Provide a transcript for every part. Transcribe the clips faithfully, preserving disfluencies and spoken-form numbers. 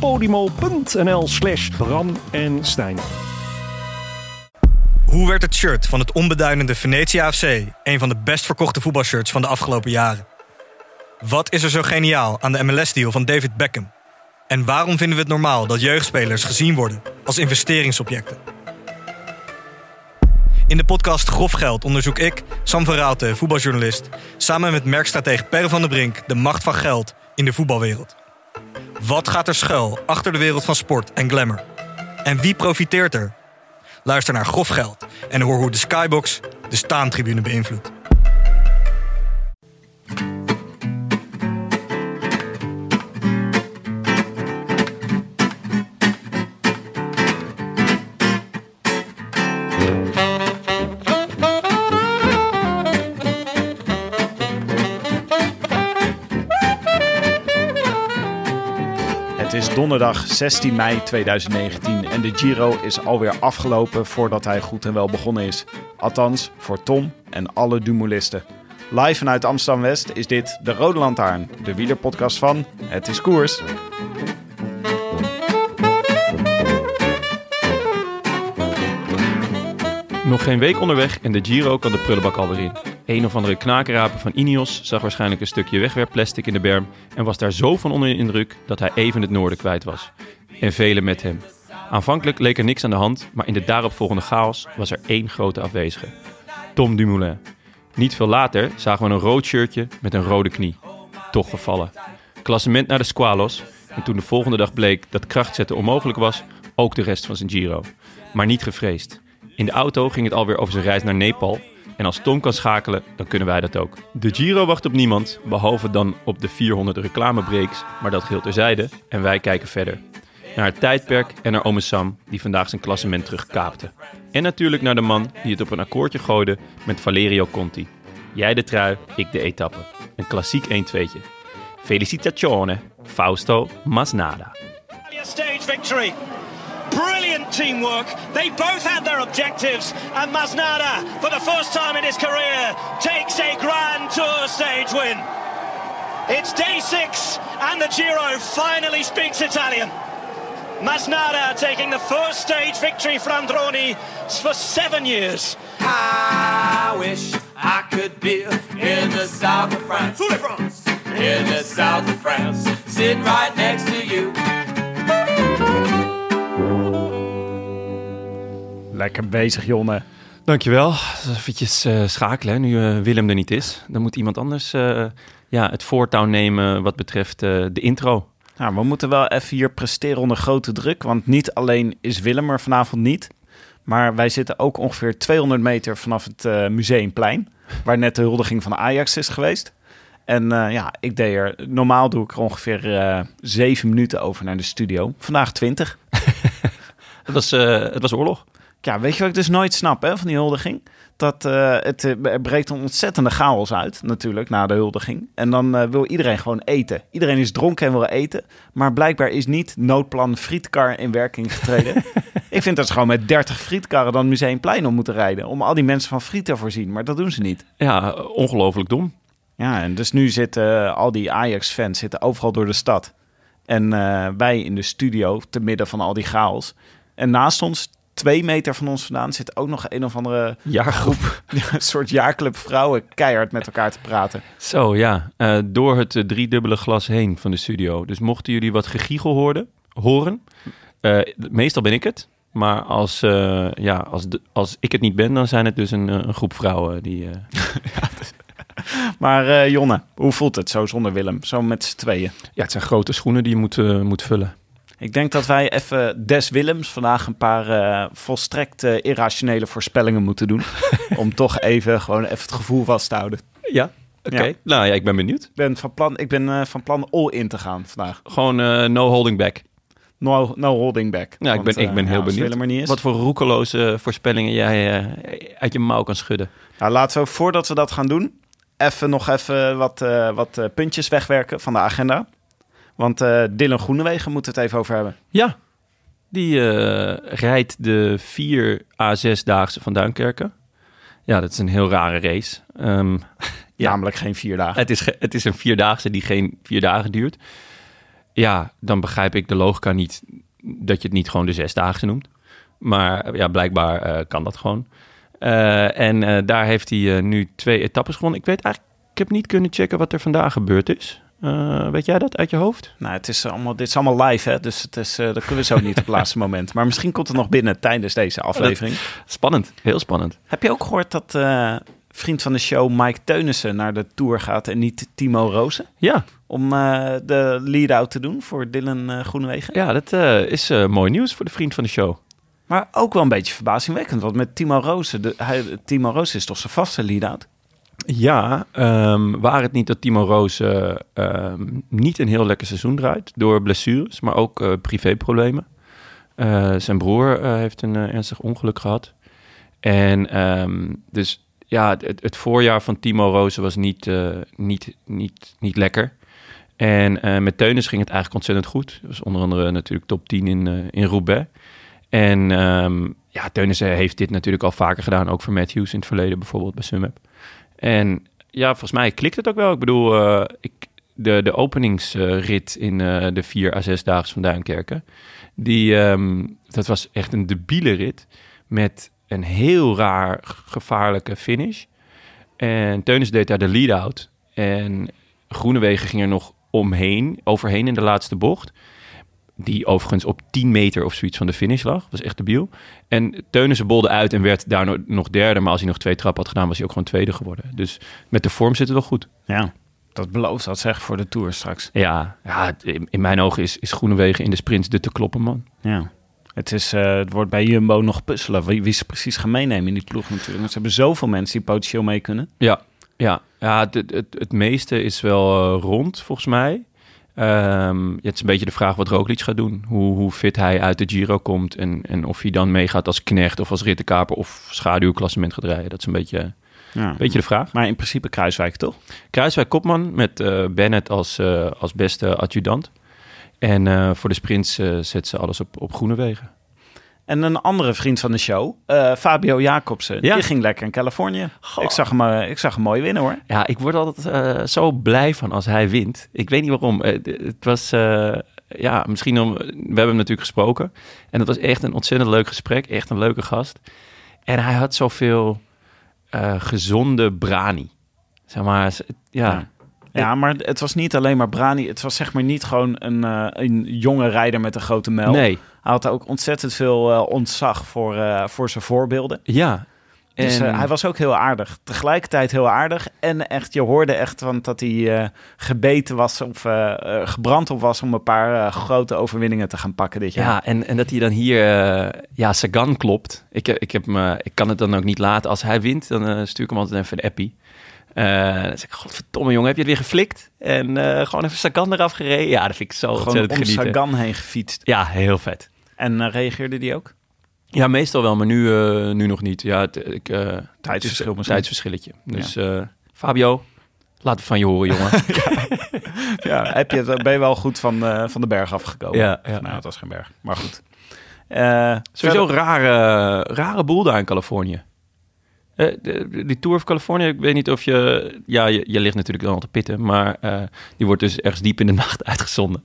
Podimo.nl slash Bram en Stijn. Hoe werd het shirt van het onbeduidende Venezia A F C een van de best verkochte voetbalshirts van de afgelopen jaren? Wat is er zo geniaal aan de M L S-deal van David Beckham? En waarom vinden we het normaal dat jeugdspelers gezien worden als investeringsobjecten? In de podcast Grof Geld onderzoek ik, Sam van Raalte, voetbaljournalist, samen met merkstratege Per van der Brink de macht van geld in de voetbalwereld. Wat gaat er schuil achter de wereld van sport en glamour? En wie profiteert er? Luister naar Grof Geld en hoor hoe de Skybox de staantribune beïnvloedt. Het is donderdag zestien mei tweeduizend negentien en de Giro is alweer afgelopen voordat hij goed en wel begonnen is. Althans, voor Tom en alle Dumoulisten. Live vanuit Amsterdam-West is dit De Rode Lantaarn, de wielerpodcast van Het is Koers. Nog geen week onderweg en de Giro kan de prullenbak alweer in. Een of andere knakerapen van Ineos zag waarschijnlijk een stukje wegwerpplastic in de berm en was daar zo van onder de indruk dat hij even het noorden kwijt was. En velen met hem. Aanvankelijk leek er niks aan de hand, maar in de daaropvolgende chaos was er één grote afwezige. Tom Dumoulin. Niet veel later zagen we een rood shirtje met een rode knie. Toch gevallen. Klassement naar de squalos en toen de volgende dag bleek dat krachtzetten onmogelijk was, ook de rest van zijn Giro. Maar niet gevreesd. In de auto ging het alweer over zijn reis naar Nepal. En als Tom kan schakelen, dan kunnen wij dat ook. De Giro wacht op niemand, behalve dan op de vierhonderd reclamebreaks. Maar dat geldt terzijde en wij kijken verder. Naar het tijdperk en naar Ome Sam, die vandaag zijn klassement terugkaapte. En natuurlijk naar de man die het op een akkoordje gooide met Valerio Conti. Jij de trui, ik de etappe. Een klassiek een-tweetje. Felicitazione, Fausto Masnada. Stage victory. Brilliant teamwork. They both had their objectives, and Masnada, for the first time in his career, takes a Grand Tour stage win. It's day six, and the Giro finally speaks Italian. Masnada taking the first stage victory for Androni for seven years. I wish I could be in the south of France. In the south of France, sitting right next to you. Lekker bezig, Jonne. Dankjewel. Eventjes uh, schakelen, hè. Nu uh, Willem er niet is. Dan moet iemand anders uh, ja, het voortouw nemen wat betreft uh, de intro. Nou, we moeten wel even hier presteren onder grote druk. Want niet alleen is Willem er vanavond niet. Maar wij zitten ook ongeveer tweehonderd meter vanaf het uh, Museumplein. Waar net de huldiging van Ajax is geweest. En uh, ja, ik deed er... Normaal doe ik er ongeveer uh, zeven minuten over naar de studio. Vandaag twintig. het, was, uh, het was oorlog. Ja, weet je wat ik dus nooit snap, hè, van die huldiging? Dat uh, het er breekt een ontzettende chaos uit, natuurlijk, na de huldiging. En dan uh, wil iedereen gewoon eten. Iedereen is dronken en wil eten. Maar blijkbaar is niet noodplan frietkar in werking getreden. Ik vind dat ze gewoon met dertig frietkarren dan Museumplein om moeten rijden. Om al die mensen van friet te voorzien. Maar dat doen ze niet. Ja, ongelooflijk dom. Ja, en dus nu zitten uh, al die Ajax-fans zitten overal door de stad. En uh, wij in de studio, te midden van al die chaos. En naast ons... Twee meter van ons vandaan zit ook nog een of andere jaargroep. Een soort jaarclub vrouwen keihard met elkaar te praten. Zo ja, uh, door het uh, driedubbele glas heen van de studio. Dus mochten jullie wat gegiegel hoorden, horen, uh, meestal ben ik het. Maar als, uh, ja, als, de, als ik het niet ben, dan zijn het dus een, een groep vrouwen. die. Uh... ja, dus... Maar uh, Jonne, hoe voelt het zo zonder Willem? Zo met z'n tweeën? Ja, het zijn grote schoenen die je moet, uh, moet vullen. Ik denk dat wij even des Willems vandaag een paar uh, volstrekt uh, irrationele voorspellingen moeten doen. Om toch even, gewoon even het gevoel vast te houden. Ja, Oké, okay. ja. nou ja, ik ben benieuwd. Ik ben van plan, ik ben, uh, van plan all-in te gaan vandaag. Gewoon uh, no holding back. No, no holding back. Ja, want, ik ben, ik ben uh, heel nou, benieuwd wat voor roekeloze voorspellingen jij uh, uit je mouw kan schudden. Nou, laten we, voordat we dat gaan doen, even nog even wat, uh, wat uh, puntjes wegwerken van de agenda. Want uh, Dylan Groenewegen moet het even over hebben. Ja, die uh, rijdt de vier à zes daagse van Duinkerken. Ja, dat is een heel rare race. Um, ja. Namelijk geen vier dagen. Het is, het is een vierdaagse die geen vier dagen duurt. Ja, dan begrijp ik de logica niet dat je het niet gewoon de zesdaagse noemt. Maar ja, blijkbaar uh, kan dat gewoon. Uh, en uh, daar heeft hij uh, nu twee etappes gewonnen. Ik weet eigenlijk, ik heb niet kunnen checken wat er vandaag gebeurd is. Uh, weet jij dat uit je hoofd? Nou, het is allemaal, dit is allemaal live, hè? Dus het is, uh, dat kunnen we zo niet op het laatste moment. Maar misschien komt het nog binnen tijdens deze aflevering. Oh, dat, spannend, heel spannend. Heb je ook gehoord dat uh, vriend van de show Mike Teunissen naar de Tour gaat en niet Timo Roosen? Ja. Om uh, de lead-out te doen voor Dylan uh, Groenewegen? Ja, dat uh, is uh, mooi nieuws voor de vriend van de show. Maar ook wel een beetje verbazingwekkend, want met Timo Roosen, de, hij, Timo Roosen is toch zijn vaste lead-out? Ja, um, waar het niet dat Timo Roosen um, niet een heel lekker seizoen draait. Door blessures, maar ook uh, privéproblemen. Uh, zijn broer uh, heeft een uh, ernstig ongeluk gehad. En um, dus ja, het, het voorjaar van Timo Roosen was niet, uh, niet, niet, niet lekker. En uh, met Teunissen ging het eigenlijk ontzettend goed. Dat was onder andere natuurlijk top tien in, uh, in Roubaix. En um, ja, Teunissen heeft dit natuurlijk al vaker gedaan. Ook voor Matthews in het verleden, bijvoorbeeld bij Sunweb. En ja, volgens mij klikt het ook wel. Ik bedoel, uh, ik, de, de openingsrit in uh, de vier à zes dagen van Duinkerken, die, um, dat was echt een debiele rit met een heel raar gevaarlijke finish. En Teunissen deed daar de lead-out. En Groenewegen ging er nog omheen, overheen in de laatste bocht. Die overigens op tien meter of zoiets van de finish lag. Dat was echt debiel. En Teunissen bolde uit en werd daar nog derde. Maar als hij nog twee trappen had gedaan, was hij ook gewoon tweede geworden. Dus met de vorm zit het wel goed. Ja, dat belooft dat zeg voor de Tour straks. Ja, ja in mijn ogen is, is Groenewegen in de sprint de te kloppen man. Ja, het, is, uh, het wordt bij Jumbo nog puzzelen. Wie, wie ze precies gaan meenemen in die ploeg natuurlijk. Want ze hebben zoveel mensen die potentieel mee kunnen. Ja, ja, ja het, het, het, het meeste is wel uh, rond volgens mij. Um, het is een beetje de vraag wat Roglič gaat doen. Hoe, hoe fit hij uit de Giro komt. En, en of hij dan meegaat als knecht of als rittenkaper of schaduwklassement gaat rijden. Dat is een beetje, ja, een beetje de vraag. Maar in principe Kruiswijk toch? Kruiswijk kopman met uh, Bennett als, uh, als beste adjudant. En uh, voor de sprints uh, zet ze alles op, op Groenewegen. En een andere vriend van de show, uh, Fabio Jacobsen, ja. Die ging lekker in Californië. Ik zag, hem, uh, ik zag hem mooi winnen, hoor. Ja, ik word altijd uh, zo blij van als hij wint. Ik weet niet waarom. Uh, het was, uh, ja, misschien om... We hebben hem natuurlijk gesproken. En het was echt een ontzettend leuk gesprek. Echt een leuke gast. En hij had zoveel uh, gezonde brani. Zeg maar, ja... ja. Ja, maar het was niet alleen maar brani. Het was zeg maar niet gewoon een, uh, een jonge rijder met een grote mel. Nee. Hij had ook ontzettend veel uh, ontzag voor, uh, voor zijn voorbeelden. Ja. En... Dus uh, hij was ook heel aardig. Tegelijkertijd heel aardig. En echt, je hoorde echt want dat hij uh, gebeten was of uh, uh, gebrand op was om een paar uh, grote overwinningen te gaan pakken dit jaar. Ja, en, en dat hij dan hier uh, ja, Sagan klopt. Ik, ik, heb me, ik kan het dan ook niet laten. Als hij wint, dan uh, stuur ik hem altijd even een appie. Uh, dan zeg ik, godverdomme jongen, heb je het weer geflikt? En uh, gewoon even Sagan eraf gereden. Ja, dat vind ik zo ontzettend genieten. Gewoon om Sagan heen gefietst. Ja, heel vet. En uh, reageerde die ook? Ja, meestal wel, maar nu, uh, nu nog niet. Ja, t- ik, uh, Tijdsverschil misschien. Tijdsverschilletje. Dus ja. uh, Fabio, laat het van je horen, jongen. ja. ja, heb je het, ben je wel goed van, uh, van de berg afgekomen. Ja, ja. Nou, het was geen berg, maar goed. Uh, Sowieso verder... rare, rare boel daar in Californië. Uh, de, die Tour of California, ik weet niet of je... Ja, je, je ligt natuurlijk dan al te pitten, maar uh, die wordt dus ergens diep in de nacht uitgezonden.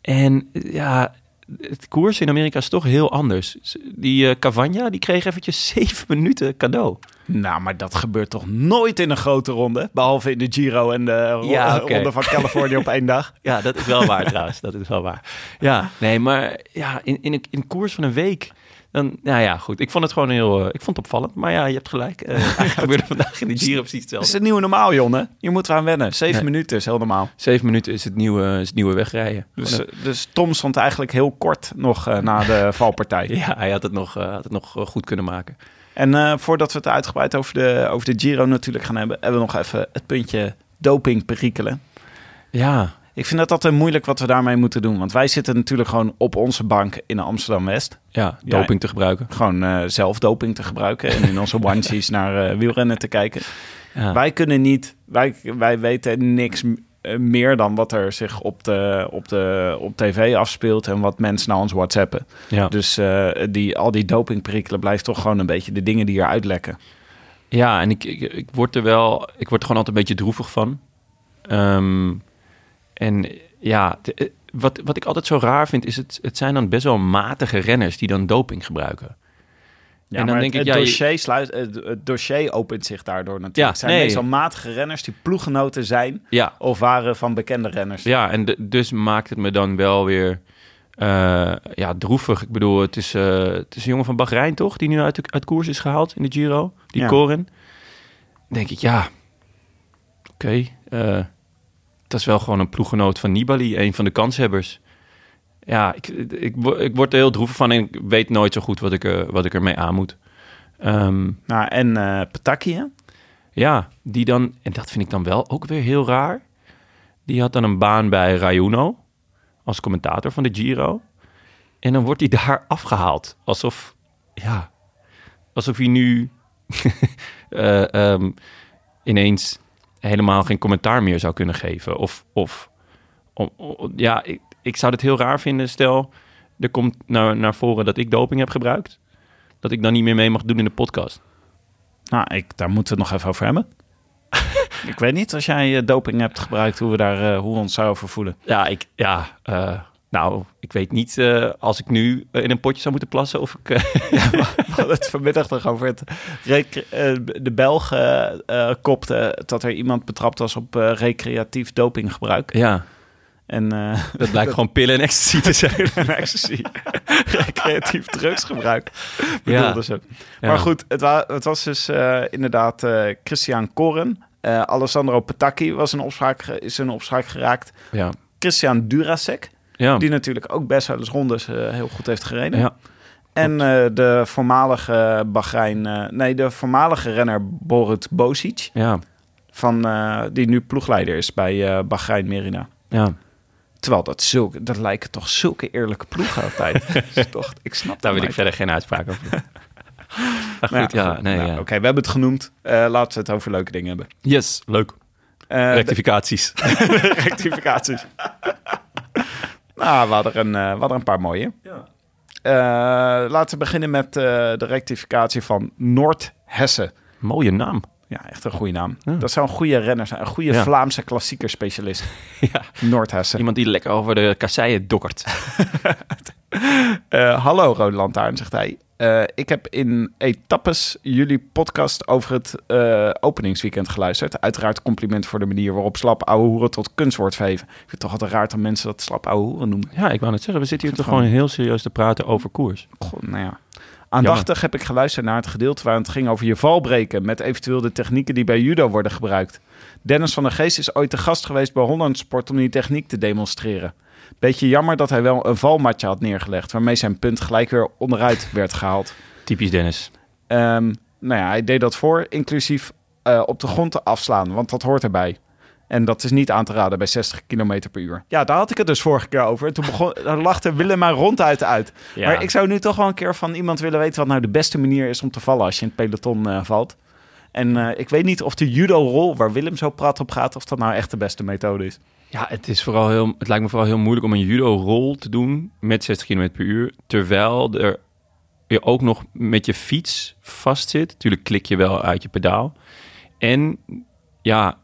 En uh, ja, het koers in Amerika is toch heel anders. Die uh, Cavagna, die kreeg eventjes zeven minuten cadeau. Nou, maar dat gebeurt toch nooit in een grote ronde? Behalve in de Giro en de ro- ja, okay. ronde van Californië op één dag. Ja, dat is wel waar trouwens, dat is wel waar. Ja, nee, maar ja, in, in, een, in een koers van een week... Dan, nou ja, goed. Ik vond het gewoon heel... Uh, ik vond het opvallend. Maar ja, je hebt gelijk. Uh, eigenlijk gebeurde vandaag in de Giro precies hetzelfde. Het is het nieuwe normaal, Jonne. Je moet eraan wennen. Zeven nee. minuten is heel normaal. Zeven minuten is het nieuwe, is het nieuwe wegrijden. Dus, uh, dus Tom stond eigenlijk heel kort nog uh, na de valpartij. Ja, hij had het nog, uh, had het nog goed kunnen maken. En uh, voordat we het uitgebreid over de, over de Giro natuurlijk gaan hebben... hebben we nog even het puntje doping perikelen. Ja. Ik vind dat altijd moeilijk wat we daarmee moeten doen. Want wij zitten natuurlijk gewoon op onze bank in Amsterdam-West. Ja, doping ja, te gebruiken. Gewoon uh, zelf doping te gebruiken. En in onze onesies naar uh, wielrennen te kijken. Ja. Wij kunnen niet... Wij, wij weten niks... meer dan wat er zich op, de, op, de, op tv afspeelt... en wat mensen naar ons whatsappen. Ja. Dus uh, die, al die dopingperikelen blijft toch gewoon een beetje... de dingen die eruit lekken. Ja, en ik, ik, ik word er wel... Ik word er gewoon altijd een beetje droevig van. Um, en ja, de, wat, wat ik altijd zo raar vind... is het, het zijn dan best wel matige renners... die dan doping gebruiken. Ja, en dan maar denk het, ik, het, ja, dossier sluit, het, het dossier opent zich daardoor natuurlijk. Ja, het zijn nee. meestal matige renners die ploeggenoten zijn... Ja. of waren van bekende renners. Ja, en de, dus maakt het me dan wel weer uh, ja, droevig. Ik bedoel, het is, uh, het is een jongen van Bahrein, toch? Die nu uit, de, uit koers is gehaald in de Giro. Die ja. Corin. Denk ik, ja... Oké, okay, uh, dat is wel gewoon een ploeggenoot van Nibali. Een van de kanshebbers. Ja, ik, ik, ik word er heel droevig van en ik weet nooit zo goed wat ik, uh, wat ik ermee aan moet. Um, nou, en uh, Petacchi, hè? Ja, die dan, en dat vind ik dan wel ook weer heel raar. Die had dan een baan bij Raiuno als commentator van de Giro. En dan wordt hij daar afgehaald. Alsof, ja, alsof hij nu uh, um, ineens helemaal geen commentaar meer zou kunnen geven. Of, of om, om, ja... Ik, Ik zou het heel raar vinden, stel, er komt naar, naar voren dat ik doping heb gebruikt. Dat ik dan niet meer mee mag doen in de podcast. Nou, ik, daar moeten we het nog even over hebben. Ik weet niet, als jij doping hebt gebruikt, hoe we, daar, uh, hoe we ons daarover voelen. Ja, ik, ja uh, nou, ik weet niet uh, als ik nu in een potje zou moeten plassen of ik... Uh, ja, we hadden het vanmiddag nog over het... Recre- uh, de Belg uh, uh, kopte dat er iemand betrapt was op uh, recreatief dopinggebruik. Ja. En, uh, dat blijkt dat... gewoon pillen en ecstasy te zijn. En ecstasy. Recreatief drugsgebruik. Bedoelde ja. ze. Maar ja. goed, het, wa- het was dus uh, inderdaad uh, Christian Coren. Uh, Alessandro Petacchi was een opspraak, is een opspraak geraakt. Ja. Christian Durasek. Ja. Die natuurlijk ook best wel eens rondes uh, heel goed heeft gereden. Ja. En uh, de voormalige Bahrein... Uh, nee, de voormalige renner Borut Bosic. Ja. Van, uh, die nu ploegleider is bij uh, Bahrein Merida. Ja. Terwijl dat, zulke, dat lijken toch zulke eerlijke ploegen altijd. Dus toch, ik snap daar wil ik uit. Verder geen uitspraak over. nou, ja, nou, nee, nou, ja. Oké, okay, we hebben het genoemd. Uh, laten we het over leuke dingen hebben. Yes, leuk. Uh, Rectificaties. De... Rectificaties. nou, we hadden, een, uh, we hadden een paar mooie. Ja. Uh, laten we beginnen met uh, de rectificatie van Noordhessen. Mooie naam. Ja, echt een goede naam. Ja. Dat zou een goede renner zijn. Een goede ja. Vlaamse klassieker specialist. Ja. Noordhessen. Iemand die lekker over de kasseien dokkert. uh, Hallo Rode Lantaarn, zegt hij. Uh, ik heb in etappes jullie podcast over het uh, openingsweekend geluisterd. Uiteraard compliment voor de manier waarop slap ouwe hoeren tot kunst wordt verheven. Ik vind het toch altijd raar dat mensen dat slap ouwe hoeren noemen. Ja, ik wou net zeggen. We zitten hier toch gewoon... gewoon heel serieus te praten over koers. God, nou ja. Aandachtig heb ik geluisterd naar het gedeelte waar het ging over je valbreken... met eventueel de technieken die bij judo worden gebruikt. Dennis van der Geest is ooit te gast geweest bij Holland Sport om die techniek te demonstreren. Beetje jammer dat hij wel een valmatje had neergelegd... waarmee zijn punt gelijk weer onderuit werd gehaald. Typisch Dennis. Um, nou ja, hij deed dat voor, inclusief uh, op de grond afslaan, want dat hoort erbij. En dat is niet aan te raden bij zestig kilometer per uur. Ja, daar had ik het dus vorige keer over. Toen begon, lachte Willem ronduit uit. Ja. Maar ik zou nu toch wel een keer van iemand willen weten... wat nou de beste manier is om te vallen als je in het peloton uh, valt. En uh, ik weet niet of de judo-rol waar Willem zo prat op gaat... of dat nou echt de beste methode is. Ja, het, is vooral heel, het lijkt me vooral heel moeilijk om een judo-rol te doen... met zestig kilometer per uur, terwijl er, je ook nog met je fiets vast zit. Tuurlijk klik je wel uit je pedaal. En ja...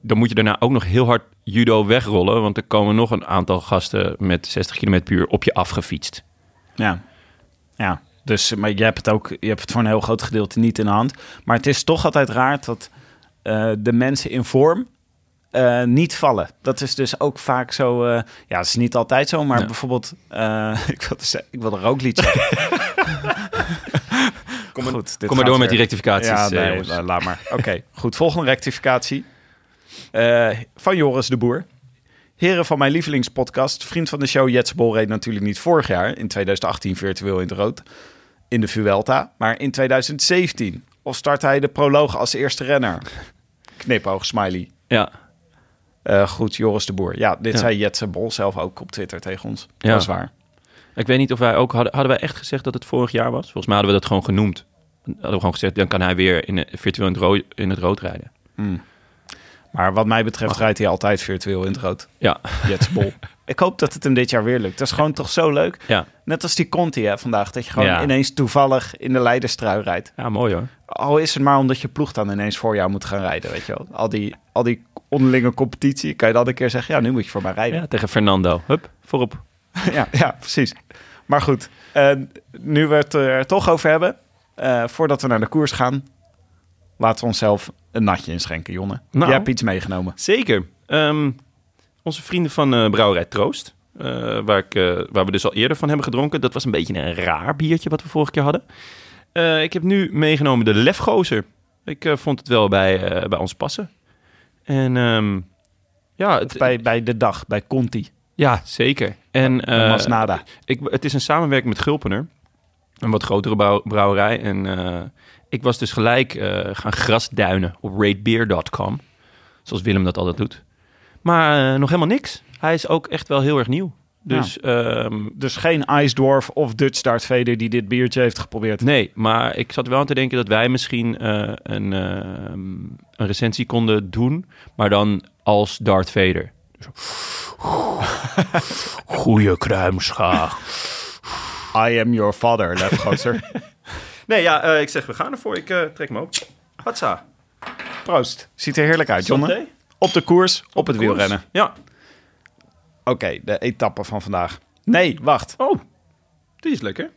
dan moet je daarna ook nog heel hard judo wegrollen... want er komen nog een aantal gasten met zestig kilometer per uur op je afgefietst. Ja, ja. Dus, maar je hebt het ook, je hebt het voor een heel groot gedeelte niet in de hand. Maar het is toch altijd raar dat uh, de mensen in vorm uh, niet vallen. Dat is dus ook vaak zo... Uh, ja, het is niet altijd zo, maar ja. bijvoorbeeld... Uh, ik wilde dus, ik wil er ook liedje. Kom, maar, goed, dit kom maar door weer. Met die rectificaties. Ja, nee, uh, nou, laat maar. Oké, okay, goed. Volgende rectificatie. Uh, van Joris de Boer. Heren van mijn lievelingspodcast. Vriend van de show Jetsbol reed natuurlijk niet vorig jaar... in tweeduizend achttien virtueel in het rood. in de Vuelta, maar in twintig zeventien. Of start hij de proloog als eerste renner? Knipoog, smiley. Ja. Uh, goed, Joris de Boer. Ja, dit ja. zei Jetse Bol zelf ook op Twitter tegen ons. Ja. Dat is waar. Ik weet niet of wij ook... Hadden, hadden wij echt gezegd dat het vorig jaar was? Volgens mij hadden we dat gewoon genoemd. Hadden we gewoon gezegd, dan kan hij weer in, virtueel in het rood, in het rood rijden. Hmm. Maar wat mij betreft rijdt hij altijd virtueel in het rood. Ja. Jetse Bol. Ik hoop dat het hem dit jaar weer lukt. Dat is gewoon toch zo leuk. Ja. Net als die Conti hè, vandaag. Dat je gewoon ja. ineens toevallig in de leiderstrui rijdt. Ja, mooi hoor. Al is het maar omdat je ploeg dan ineens voor jou moet gaan rijden. Weet je wel. Al die, al die onderlinge competitie. Kan je dan een keer zeggen, ja, nu moet je voor mij rijden. Ja, tegen Fernando. Hup, voorop. ja, ja, precies. Maar goed. Uh, nu we het er toch over hebben. Uh, voordat we naar de koers gaan. Laten we onszelf een natje inschenken, Jonne. Nou, je hebt iets meegenomen. Zeker. Um... Onze vrienden van uh, Brouwerij Troost, uh, waar, ik, uh, waar we dus al eerder van hebben gedronken. Dat was een beetje een raar biertje wat we vorige keer hadden. Uh, ik heb nu meegenomen de Lefgozer. Ik uh, vond het wel bij, uh, bij ons passen. En um, ja, het, bij, bij de dag, bij Conti. Ja, zeker. En uh, Masnada. Ik, het is een samenwerking met Gulpener, een wat grotere brouw, brouwerij. En uh, ik was dus gelijk uh, gaan grasduinen op ratebeer punt com, zoals Willem dat altijd doet. Maar uh, nog helemaal niks. Hij is ook echt wel heel erg nieuw. Dus, ja. um, dus geen Ice Dwarf of Dutch Darth Vader die dit biertje heeft geprobeerd. Nee, maar ik zat wel aan te denken dat wij misschien uh, een, uh, een recensie konden doen. Maar dan als Darth Vader. Goeie kruimschaag. I am your father, Lefgozer. nee, ja, uh, ik zeg we gaan ervoor. Ik uh, trek me op. Hatsa. Proost. Ziet er heerlijk uit, Jonne. Op de koers, op, op het koers. Wielrennen. Ja. Oké, okay, de etappe van vandaag. Nee, wacht. Oh, die is lekker.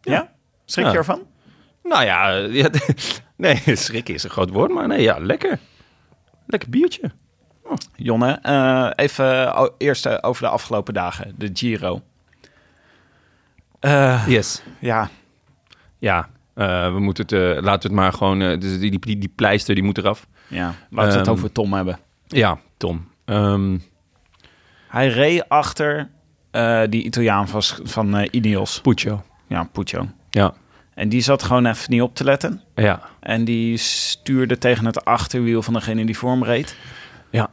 Ja? ja? Schrik ja. je ervan? Nou ja, ja nee, schrik is een groot woord, maar nee, ja, lekker. Lekker biertje. Oh. Jonne, uh, even o- eerst uh, over de afgelopen dagen. De Giro. Uh, yes. Ja. Ja, uh, we moeten het, uh, laten we het maar gewoon, uh, die, die, die, die pleister die moet eraf. Ja, laten we het um, over Tom hebben. Ja, Tom. Um, hij reed achter uh, die Italiaan van, van uh, Ineos. Puccio. Ja, Puccio. Ja. En die zat gewoon even niet op te letten. Ja. En die stuurde tegen het achterwiel van degene die voor hem reed. Ja.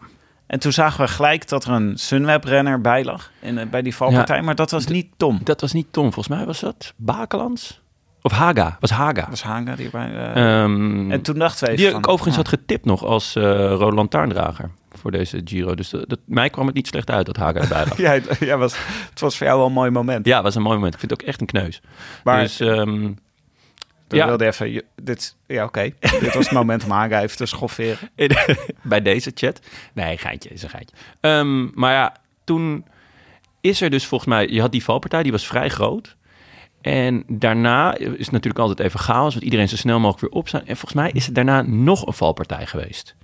En toen zagen we gelijk dat er een Sunweb-renner bij lag. In, uh, bij die valpartij, ja, maar dat was d- niet Tom. Dat was niet Tom. Volgens mij was dat Bakelands. Of Haga, was Haga. Was Haga die bij, uh, um, en toen dachten we even... Die van, ik overigens ah. had getipt nog als uh, Rode Lantaarndrager voor deze Giro. Dus dat, dat, mij kwam het niet slecht uit dat Haga erbij lag. ja, ja was, het was voor jou wel een mooi moment. Ja, het was een mooi moment. Ik vind het ook echt een kneus. Maar dus, um, ja. wilde even... Dit, ja, oké. Okay. dit was het moment om Haga even te schofferen. bij deze chat. Nee, geintje is een geintje. Um, maar ja, toen is er dus volgens mij... Je had die valpartij, die was vrij groot... En daarna is het natuurlijk altijd even chaos, want iedereen zo snel mogelijk weer opstaan. En volgens mij is het daarna nog een valpartij geweest.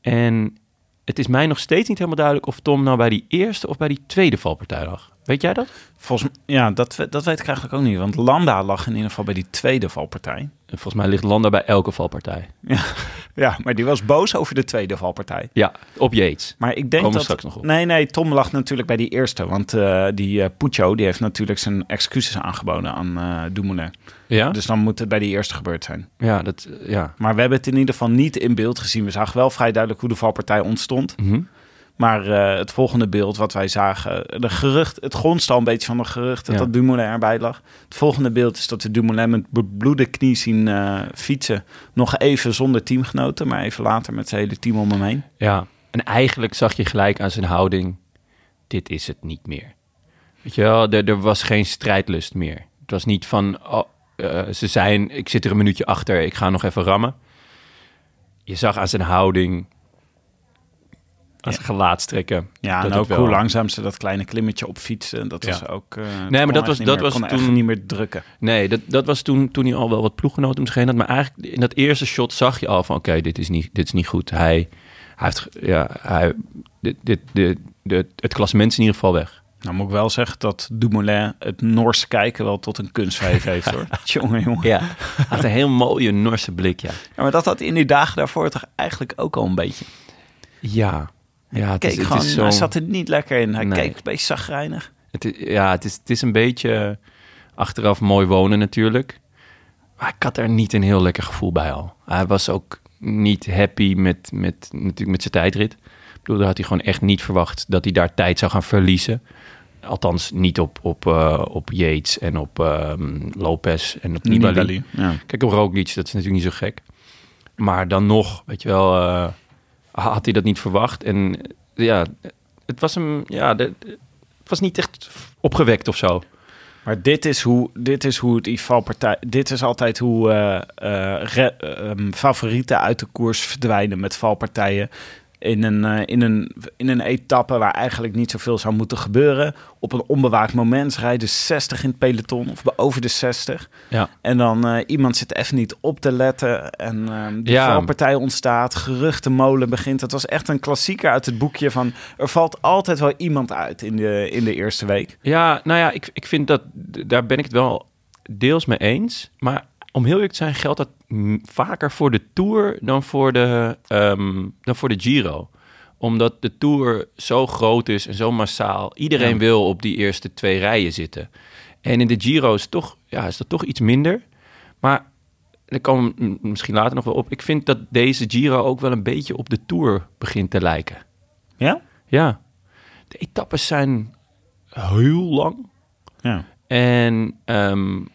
En het is mij nog steeds niet helemaal duidelijk of Tom nou bij die eerste of bij die tweede valpartij lag. Weet jij dat? Volgens mij, ja, dat, dat weet ik eigenlijk ook niet. Want Landa lag in ieder geval bij die tweede valpartij. En volgens mij ligt Landa bij elke valpartij. Ja, ja, maar die was boos over de tweede valpartij. Ja, op Yates. Maar ik denk Komen dat... Nog op. Nee, nee, Tom lag natuurlijk bij die eerste. Want uh, die uh, Puccio, die heeft natuurlijk zijn excuses aangeboden aan uh, Dumoulin. Ja? Dus dan moet het bij die eerste gebeurd zijn. Ja, dat... Uh, ja. Maar we hebben het in ieder geval niet in beeld gezien. We zagen wel vrij duidelijk hoe de valpartij ontstond. Mm-hmm. Maar uh, het volgende beeld wat wij zagen... De gerucht, het gonst al een beetje van de gerucht... dat, ja. dat Dumoulin erbij lag. Het volgende beeld is dat we Dumoulin met bebloede knie zien uh, fietsen. Nog even zonder teamgenoten... maar even later met zijn hele team om hem heen. Ja, en eigenlijk zag je gelijk aan zijn houding... dit is het niet meer. Weet je wel, er, er was geen strijdlust meer. Het was niet van... Oh, uh, ze zijn, ik zit er een minuutje achter... ik ga nog even rammen. Je zag aan zijn houding... Als gelaatstrekken. Ja, dat en ook wel... hoe langzaam ze dat kleine klimmetje op fietsen. Dat was ja. ook... Uh, nee, maar dat was, dat meer, was toen... niet meer drukken. Nee, dat, dat was toen, toen hij al wel wat ploeggenoten om zich heen had. Maar eigenlijk in dat eerste shot zag je al van... Oké, okay, dit is niet, dit is niet goed. Hij, hij heeft... Ja, hij, dit, dit, dit, dit, het klassement is in ieder geval weg. Nou moet ik wel zeggen dat Dumoulin het Noorse kijken wel tot een kunstwijf heeft, hoor. jongen, jongen. Ja, hij had een heel mooie Noorse blik, ja. ja. Maar dat had in die dagen daarvoor toch eigenlijk ook al een beetje. Ja... Ja, het keek is, het gewoon, is zo... Hij zat er niet lekker in. Hij nee. keek een beetje chagrijnig. Het is, ja, het is, het is een beetje Achteraf mooi wonen natuurlijk. Maar ik had er niet een heel lekker gevoel bij al. Hij was ook niet happy met, met, natuurlijk met zijn tijdrit. Ik bedoel, daar had hij gewoon echt niet verwacht dat hij daar tijd zou gaan verliezen. Althans, niet op, op, uh, op Yates en op uh, Lopez en op Nibali. Nibali ja. Kijk, op Roglič, dat is natuurlijk niet zo gek. Maar dan nog, weet je wel, uh, had hij dat niet verwacht. En ja, het was hem, ja, de, het was niet echt opgewekt of zo. Maar dit is hoe, dit is hoe het I F A L-partij... Dit is altijd hoe uh, uh, re, um, favorieten uit de koers verdwijnen met valpartijen. In een, uh, in, een, in een etappe waar eigenlijk niet zoveel zou moeten gebeuren. Op een onbewaakt moment rijden zestig in het peloton of over de zestig. Ja. En dan uh, iemand zit even niet op te letten. En uh, die ja. valpartij ontstaat, geruchtenmolen begint. Dat was echt een klassieker uit het boekje van... er valt altijd wel iemand uit in de, in de eerste week. Ja, nou ja, ik, ik vind dat... daar ben ik het wel deels mee eens. Maar om heel eerlijk te zijn geldt dat vaker voor de Tour dan voor de, um, dan voor de Giro. Omdat de Tour zo groot is en zo massaal. Iedereen ja. wil op die eerste twee rijen zitten. En in de Giro is, toch, ja, is dat toch iets minder. Maar daar komen we misschien later nog wel op. Ik vind dat deze Giro ook wel een beetje op de Tour begint te lijken. Ja? Ja. De etappes zijn heel lang. Ja. En... Um,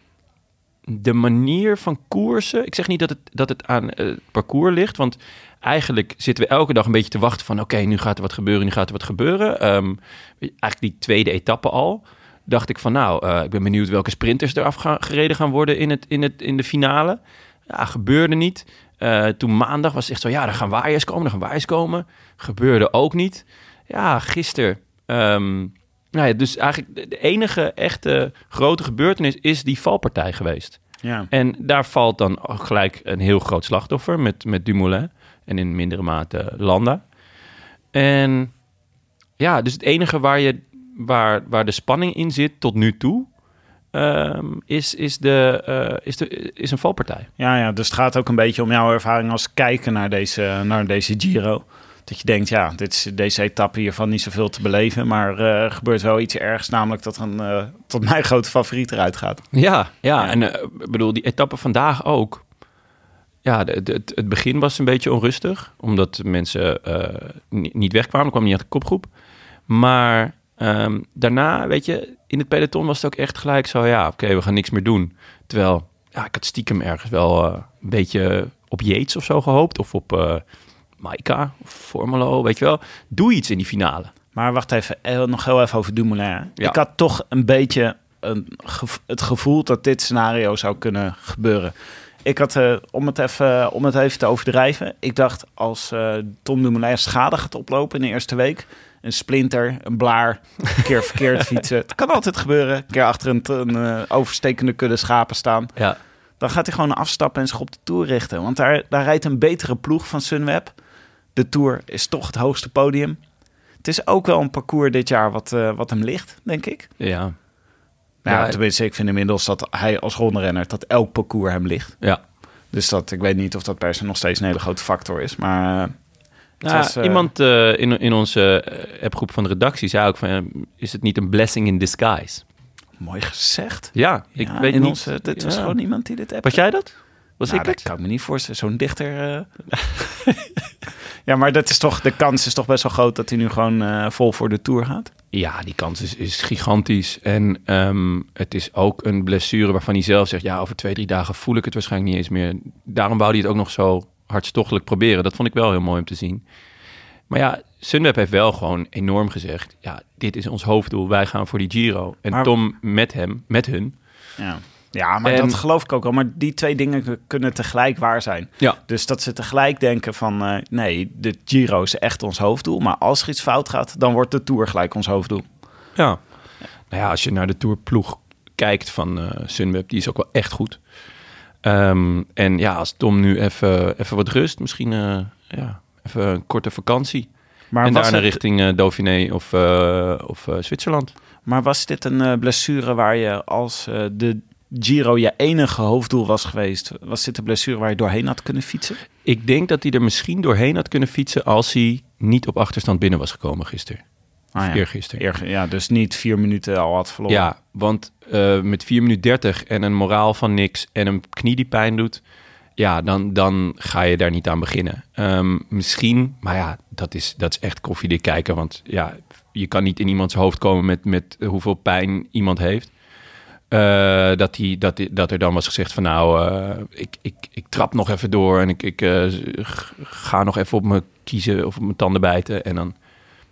de manier van koersen... Ik zeg niet dat het, dat het aan het uh, parcours ligt... want eigenlijk zitten we elke dag een beetje te wachten van... oké, okay, nu gaat er wat gebeuren, nu gaat er wat gebeuren. Um, eigenlijk die tweede etappe al... dacht ik van nou, uh, ik ben benieuwd... welke sprinters er afgereden gaan worden in, het, in, het, in de finale. Ja, gebeurde niet. Uh, toen maandag was het echt zo... ja, er gaan waaiers komen, er gaan waaiers komen. Gebeurde ook niet. Ja, gisteren... Um, Nou ja, dus eigenlijk de enige echte grote gebeurtenis is die valpartij geweest. Ja. En daar valt dan gelijk een heel groot slachtoffer met, met Dumoulin en in mindere mate Landa. En ja, dus het enige waar, je, waar, waar de spanning in zit tot nu toe... Um, is, is, de, uh, is, de, is een valpartij. Ja, ja, dus het gaat ook een beetje om jouw ervaring als kijken naar deze, naar deze Giro... Dat je denkt, ja, dit is, deze etappe hiervan niet zoveel te beleven. Maar er uh, gebeurt wel iets ergs, namelijk dat een, uh, tot mijn grote favoriet eruit gaat. Ja, ja, en ik uh, bedoel, die etappe vandaag ook. Ja, de, de, het begin was een beetje onrustig. Omdat mensen uh, niet wegkwamen, kwam niet uit de kopgroep. Maar um, daarna, weet je, in het peloton was het ook echt gelijk zo... ja, oké, okay, we gaan niks meer doen. Terwijl, ja, ik had stiekem ergens wel uh, een beetje op Yates of zo gehoopt. Of op... Uh, Maika of Formolo, weet je wel. Doe iets in die finale. Maar wacht even, nog heel even over Dumoulin. Ja. Ik had toch een beetje een gevo- het gevoel dat dit scenario zou kunnen gebeuren. Ik had, uh, om, het even, om het even te overdrijven... ik dacht, als uh, Tom Dumoulin schade gaat oplopen in de eerste week... een splinter, een blaar, een keer verkeerd fietsen. Het kan altijd gebeuren. Een keer achter een, een uh, overstekende kudde schapen staan... Ja. Dan gaat hij gewoon afstappen en zich op de Tour richten. Want daar, daar rijdt een betere ploeg van Sunweb... De Tour is toch het hoogste podium. Het is ook wel een parcours dit jaar wat, uh, wat hem ligt, denk ik. Ja. Nou, ja, tenminste, ik vind inmiddels dat hij als rondrenner... dat elk parcours hem ligt. Ja. Dus dat, ik weet niet of dat per se nog steeds een hele grote factor is. Maar uh, nou, was, uh... iemand uh, in, in onze appgroep van de redactie zei ook... van uh, is het niet een blessing in disguise? Mooi gezegd. Ja, ik ja, weet niet. Onze, dit ja. was gewoon iemand die dit appte. Was jij dat? Was nou, ik dat? Dat kan ik me niet voorstellen. Zo'n dichter... Uh... Ja, maar dat is toch, de kans is toch best wel groot dat hij nu gewoon uh, vol voor de Tour gaat? Ja, die kans is, is gigantisch. En um, het is ook een blessure waarvan hij zelf zegt... ja, over twee, drie dagen voel ik het waarschijnlijk niet eens meer. Daarom wou hij het ook nog zo hartstochtelijk proberen. Dat vond ik wel heel mooi om te zien. Maar ja, Sunweb heeft wel gewoon enorm gezegd... ja, dit is ons hoofddoel, wij gaan voor die Giro. En maar... Tom met hem, met hun... Ja. Ja, maar en... dat geloof ik ook al. Maar die twee dingen kunnen tegelijk waar zijn. Ja. Dus dat ze tegelijk denken van... Uh, nee, de Giro is echt ons hoofddoel. Maar als er iets fout gaat, dan wordt de Tour gelijk ons hoofddoel. Ja. Ja. Nou ja, als je naar de Tourploeg kijkt van uh, Sunweb... die is ook wel echt goed. Um, en ja, als Tom nu even, even wat rust... misschien uh, ja, even een korte vakantie. Maar en daarna het... richting uh, Dauphiné of, uh, of uh, Zwitserland. Maar was dit een uh, blessure waar je als uh, de... Giro je enige hoofddoel was geweest... was dit de blessure waar je doorheen had kunnen fietsen? Ik denk dat hij er misschien doorheen had kunnen fietsen... als hij niet op achterstand binnen was gekomen gisteren. Ah, ja. Eergisteren. Eer, ja, dus niet vier minuten al had verloren. Ja, want uh, met vier minuten dertig en een moraal van niks en een knie die pijn doet... ja, dan, dan ga je daar niet aan beginnen. Um, misschien, maar ja, dat is, dat is echt koffiedik kijken. Want ja, je kan niet in iemands hoofd komen met, met hoeveel pijn iemand heeft. Uh, dat, die, dat, die, dat er dan was gezegd van nou, uh, ik, ik, ik trap nog even door... en ik, ik uh, ga nog even op mijn kiezen of op mijn tanden bijten. En dan,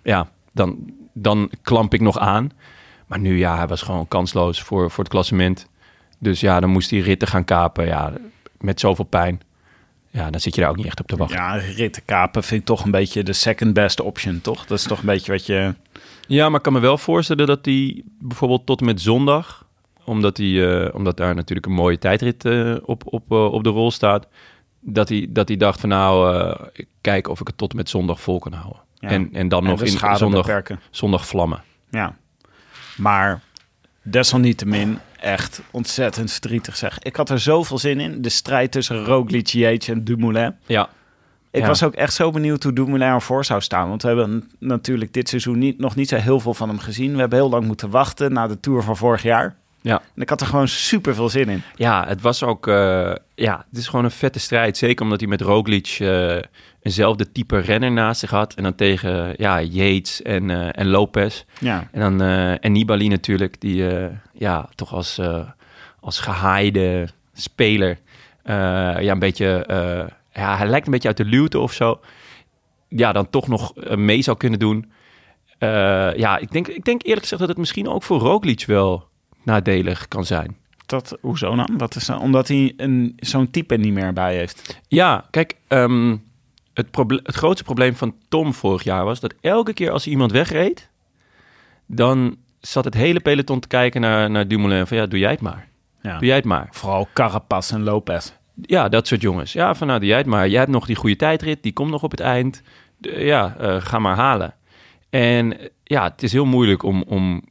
ja, dan, dan klamp ik nog aan. Maar nu, ja, hij was gewoon kansloos voor, voor het klassement. Dus ja, dan moest hij ritten gaan kapen, ja... met zoveel pijn, ja, dan zit je daar ook niet echt op te wachten. Ja, ritten kapen vind ik toch een beetje de second best option, toch? Dat is toch een beetje wat je... Ja, maar ik kan me wel voorstellen dat hij bijvoorbeeld tot en met zondag... omdat, hij, uh, omdat daar natuurlijk een mooie tijdrit uh, op, op, uh, op de rol staat... dat hij, dat hij dacht van nou, uh, kijk of ik het tot en met zondag vol kan houden. Ja. En, en dan en nog in zondag, zondag vlammen. Ja, maar desalniettemin... echt ontzettend verdrietig, zeg. Ik had er zoveel zin in. De strijd tussen Roglič, Yates en Dumoulin. Ja. Ik ja. was ook echt zo benieuwd hoe Dumoulin ervoor zou staan. Want we hebben natuurlijk dit seizoen niet, nog niet zo heel veel van hem gezien. We hebben heel lang moeten wachten na de Tour van vorig jaar. Ja. En ik had er gewoon super veel zin in. Ja, het was ook... Uh, ja, het is gewoon een vette strijd. Zeker omdat hij met Roglič uh, eenzelfde type renner naast zich had. En dan tegen ja, Yates en, uh, en Lopez. Ja. En, dan, uh, en Nibali natuurlijk, die... Uh, ja, toch als, uh, als gehaaide speler. Uh, ja, een beetje... Uh, ja, hij lijkt een beetje uit de luwte of zo. Ja, dan toch nog mee zou kunnen doen. Uh, ja, ik denk, ik denk eerlijk gezegd dat het misschien ook voor Roglič wel nadelig kan zijn. Dat, hoezo dan? Dat is dan omdat hij een, zo'n type niet meer bij heeft. Ja, kijk... Um, het, proble- het grootste probleem van Tom vorig jaar was... dat elke keer als hij iemand wegreed... dan... zat het hele peloton te kijken naar, naar Dumoulin... van ja, doe jij het maar. Ja. Doe jij het maar. Vooral Carapaz en Lopez. Ja, dat soort jongens. Ja, van nou, doe jij het maar. Jij hebt nog die goede tijdrit, die komt nog op het eind. De, ja, uh, ga maar halen. En ja, het is heel moeilijk om, om,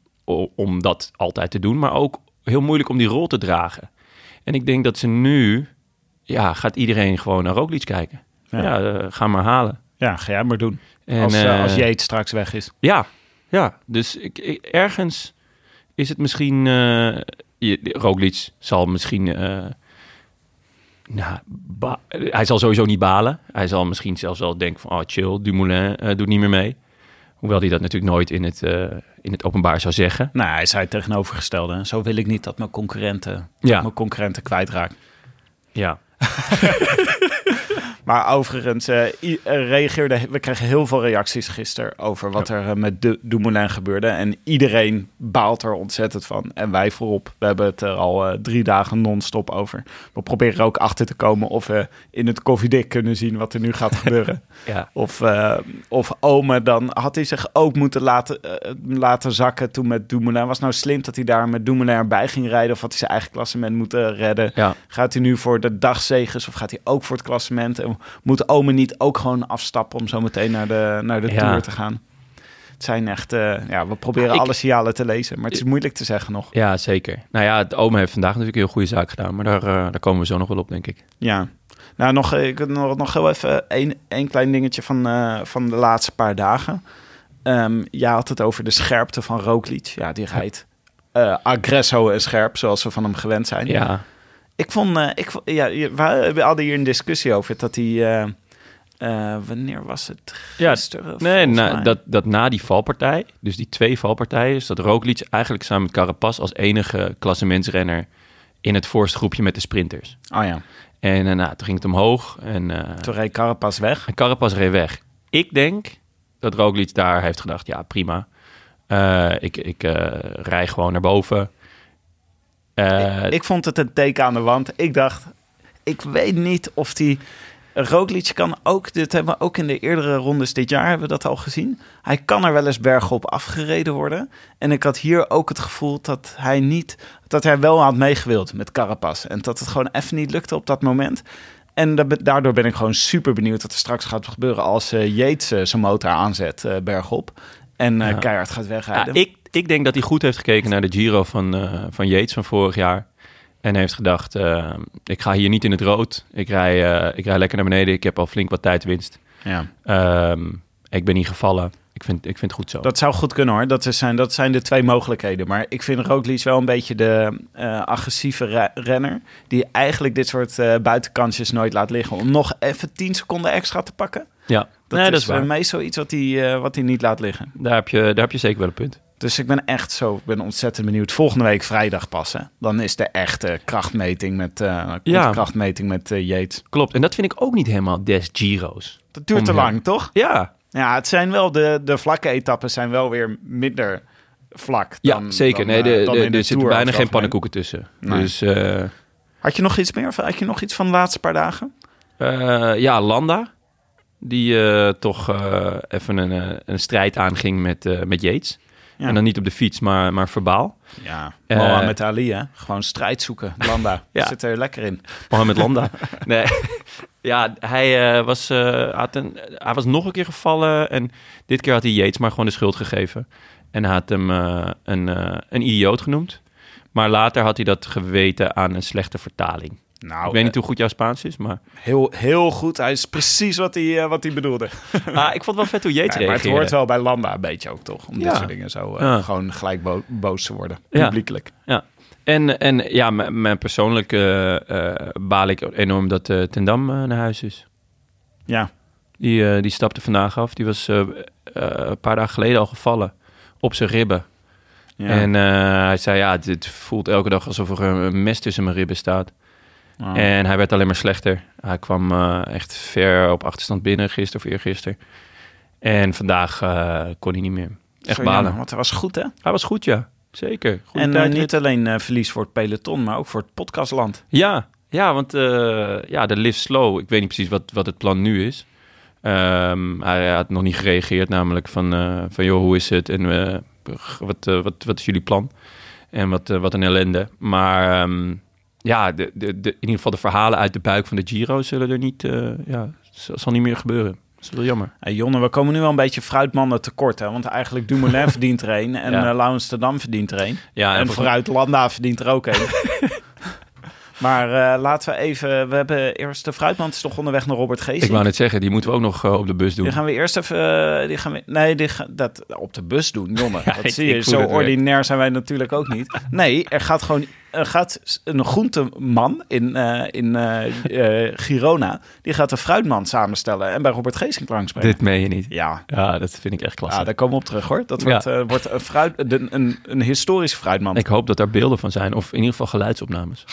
om dat altijd te doen... maar ook heel moeilijk om die rol te dragen. En ik denk dat ze nu... ja, gaat iedereen gewoon naar Roglič kijken. Ja, ja uh, ga maar halen. Ja, ga jij maar doen. En, als, uh, uh, als jij het straks weg is. Ja, Ja, dus ik, ik, ergens is het misschien... Uh, je, Roglič zal misschien... Uh, nou, ba- hij zal sowieso niet balen. Hij zal misschien zelfs wel denken van... oh, chill, Dumoulin uh, doet niet meer mee. Hoewel hij dat natuurlijk nooit in het, uh, in het openbaar zou zeggen. Nou, hij zei het tegenovergestelde. Zo wil ik niet dat mijn concurrenten, ja. mijn concurrenten kwijtraken. Ja. Maar overigens, uh, i- reageerde, we kregen heel veel reacties gisteren over wat ja. er uh, met de Dumoulin gebeurde. En iedereen baalt er ontzettend van. En wij voorop, we hebben het er al uh, drie dagen non-stop over. We proberen ook achter te komen of we in het koffiedik kunnen zien wat er nu gaat gebeuren. Ja. Of, uh, of Oomen, dan had hij zich ook moeten laten, uh, laten zakken toen met Dumoulin. Was nou slim dat hij daar met Dumoulin erbij ging rijden? Of had hij zijn eigen klassement moeten redden? Ja. Gaat hij nu voor de dagzeges of gaat hij ook voor het klassement? En moet Oomen niet ook gewoon afstappen om zo meteen naar de, naar de ja. Tour te gaan? Het zijn echt... Uh, ja, we proberen ik, alle signalen te lezen, maar het is ik, moeilijk te zeggen nog. Ja, zeker. Nou ja, het Oomen heeft vandaag natuurlijk een heel goede zaak gedaan, maar daar, uh, daar komen we zo nog wel op, denk ik. Ja. Nou, nog, ik, nog, nog heel even één klein dingetje van, uh, van de laatste paar dagen. Um, jij had het over de scherpte van Roglič. Ja, die rijdt uh, aggresso en scherp, zoals we van hem gewend zijn. Ja. Ik vond, uh, ik, ja, we hadden hier een discussie over dat hij, uh, uh, wanneer was het gisteren? Ja, nee, na, dat, dat na die valpartij, dus die twee valpartijen, is dat Roglič eigenlijk samen met Carapaz als enige klassementsrenner in het voorste groepje met de sprinters. Oh ja. En uh, nou, toen ging het omhoog. En, uh, toen reed Carapaz weg. En Carapaz reed weg. Ik denk dat Roglič daar heeft gedacht, ja prima, uh, ik, ik uh, rij gewoon naar boven. Uh, ik, ik vond het een teken aan de wand. Ik dacht, ik weet niet of die... Roglič kan ook... Dit hebben we ook in de eerdere rondes dit jaar hebben we dat al gezien. Hij kan er wel eens bergop afgereden worden. En ik had hier ook het gevoel dat hij niet... dat hij wel had meegewild met Carapaz. En dat het gewoon even niet lukte op dat moment. En daardoor ben ik gewoon super benieuwd wat er straks gaat gebeuren... als uh, Yates uh, zijn motor aanzet uh, bergop. En uh, ja. keihard gaat wegrijden. Ja, ik... Ik denk dat hij goed heeft gekeken naar de Giro van, uh, van Yates van vorig jaar. En heeft gedacht, uh, ik ga hier niet in het rood. Ik rij, uh, ik rij lekker naar beneden. Ik heb al flink wat tijdwinst. Ja. Um, ik ben niet gevallen. Ik vind, ik vind het goed zo. Dat zou goed kunnen hoor. Dat zijn, dat zijn de twee mogelijkheden. Maar ik vind Roglič wel een beetje de uh, agressieve re- renner... die eigenlijk dit soort uh, buitenkansjes nooit laat liggen... om nog even tien seconden extra te pakken. Ja, dat, nee, dat is bij mij zoiets wat hij uh, wat hij niet laat liggen. Daar heb, je, daar heb je zeker wel een punt. Dus ik ben echt zo, ik ben ontzettend benieuwd. Volgende week vrijdag passen. Dan is de echte krachtmeting met, uh, ja. krachtmeting met uh, Yates. Klopt, en dat vind ik ook niet helemaal des Giro's. Dat duurt te lang, toch? Ja. Ja, het zijn wel de, de vlakke etappes zijn wel weer minder vlak. Dan, ja, zeker. Dan, nee, de, dan de, de, de er zitten bijna geen pannenkoeken tussen. Nee. Dus, uh, had je nog iets meer? Had je nog iets van de laatste paar dagen? Uh, ja, Landa. Die uh, toch uh, even een, een strijd aanging met, uh, met Yates. Ja. En dan niet op de fiets, maar, maar verbaal. Ja, Mohamed uh, Ali, hè? Gewoon strijd zoeken. Landa, ja. Zit er lekker in. Mohamed Landa. Nee. Ja, hij, uh, was, uh, had een, hij was nog een keer gevallen. En dit keer had hij Yates maar gewoon de schuld gegeven. En had hem uh, een, uh, een idioot genoemd. Maar later had hij dat geweten aan een slechte vertaling. Nou, ik weet niet hoe goed jouw Spaans is, maar... Heel, heel goed. Hij is precies wat hij, uh, wat hij bedoelde. Ah, ik vond het wel vet hoe Yates ja, maar het hoort wel bij Landa een beetje ook, toch? Om ja. dit soort dingen zo uh, ja. gewoon gelijk bo- boos te worden. Publiekelijk. Ja. Ja. En, en ja, m- mijn persoonlijke uh, uh, baal ik enorm dat uh, Ten Dam uh, naar huis is. Ja. Die, uh, die stapte vandaag af. Die was uh, uh, een paar dagen geleden al gevallen. Op zijn ribben. Ja. En uh, hij zei, ja, het voelt elke dag alsof er een mes tussen mijn ribben staat. Oh. En hij werd alleen maar slechter. Hij kwam uh, echt ver op achterstand binnen gisteren of eergisteren. En vandaag uh, kon hij niet meer. Echt Sorry, balen. Ja, want hij was goed, hè? Hij was goed, ja. Zeker. Goed en uh, niet alleen uh, verlies voor het peloton, maar ook voor het podcastland. Ja, ja want uh, ja, de live slow. Ik weet niet precies wat, wat het plan nu is. Um, hij, hij had nog niet gereageerd namelijk van, uh, van joh, hoe is het? En uh, wat, uh, wat, wat is jullie plan? En wat, uh, wat een ellende. Maar... Um, Ja, de, de, de, in ieder geval de verhalen uit de buik van de Giro zullen er niet... Uh, ja, zal niet meer gebeuren. Dat is wel jammer. Hey Jonne, we komen nu wel een beetje fruitmannen tekort, hè? Want eigenlijk Dumoulin verdient er een en ja. uh, Amsterdam verdient er een. Ja, en, en vooruit Landa verdient er ook een. Maar uh, laten we even... We hebben eerst... De fruitman is nog onderweg naar Robert Gesink. Ik wou net zeggen, die moeten we ook nog uh, op de bus doen. Die gaan we eerst even... Uh, die gaan we, nee, die ga, dat op de bus doen, jongen. Ja, dat zie je. Zo ordinair weer. Zijn wij natuurlijk ook niet. Nee, er gaat gewoon... Er gaat een groenteman in, uh, in uh, uh, Girona... die gaat de fruitman samenstellen en bij Robert Gesink langsbrengen. Dit meen je niet. Ja. Ja, dat vind ik echt klasse. Ja, daar komen we op terug, hoor. Dat wordt, ja. uh, wordt een, fruit, een, een, een historische fruitman. Ik hoop dat daar beelden van zijn. Of in ieder geval geluidsopnames.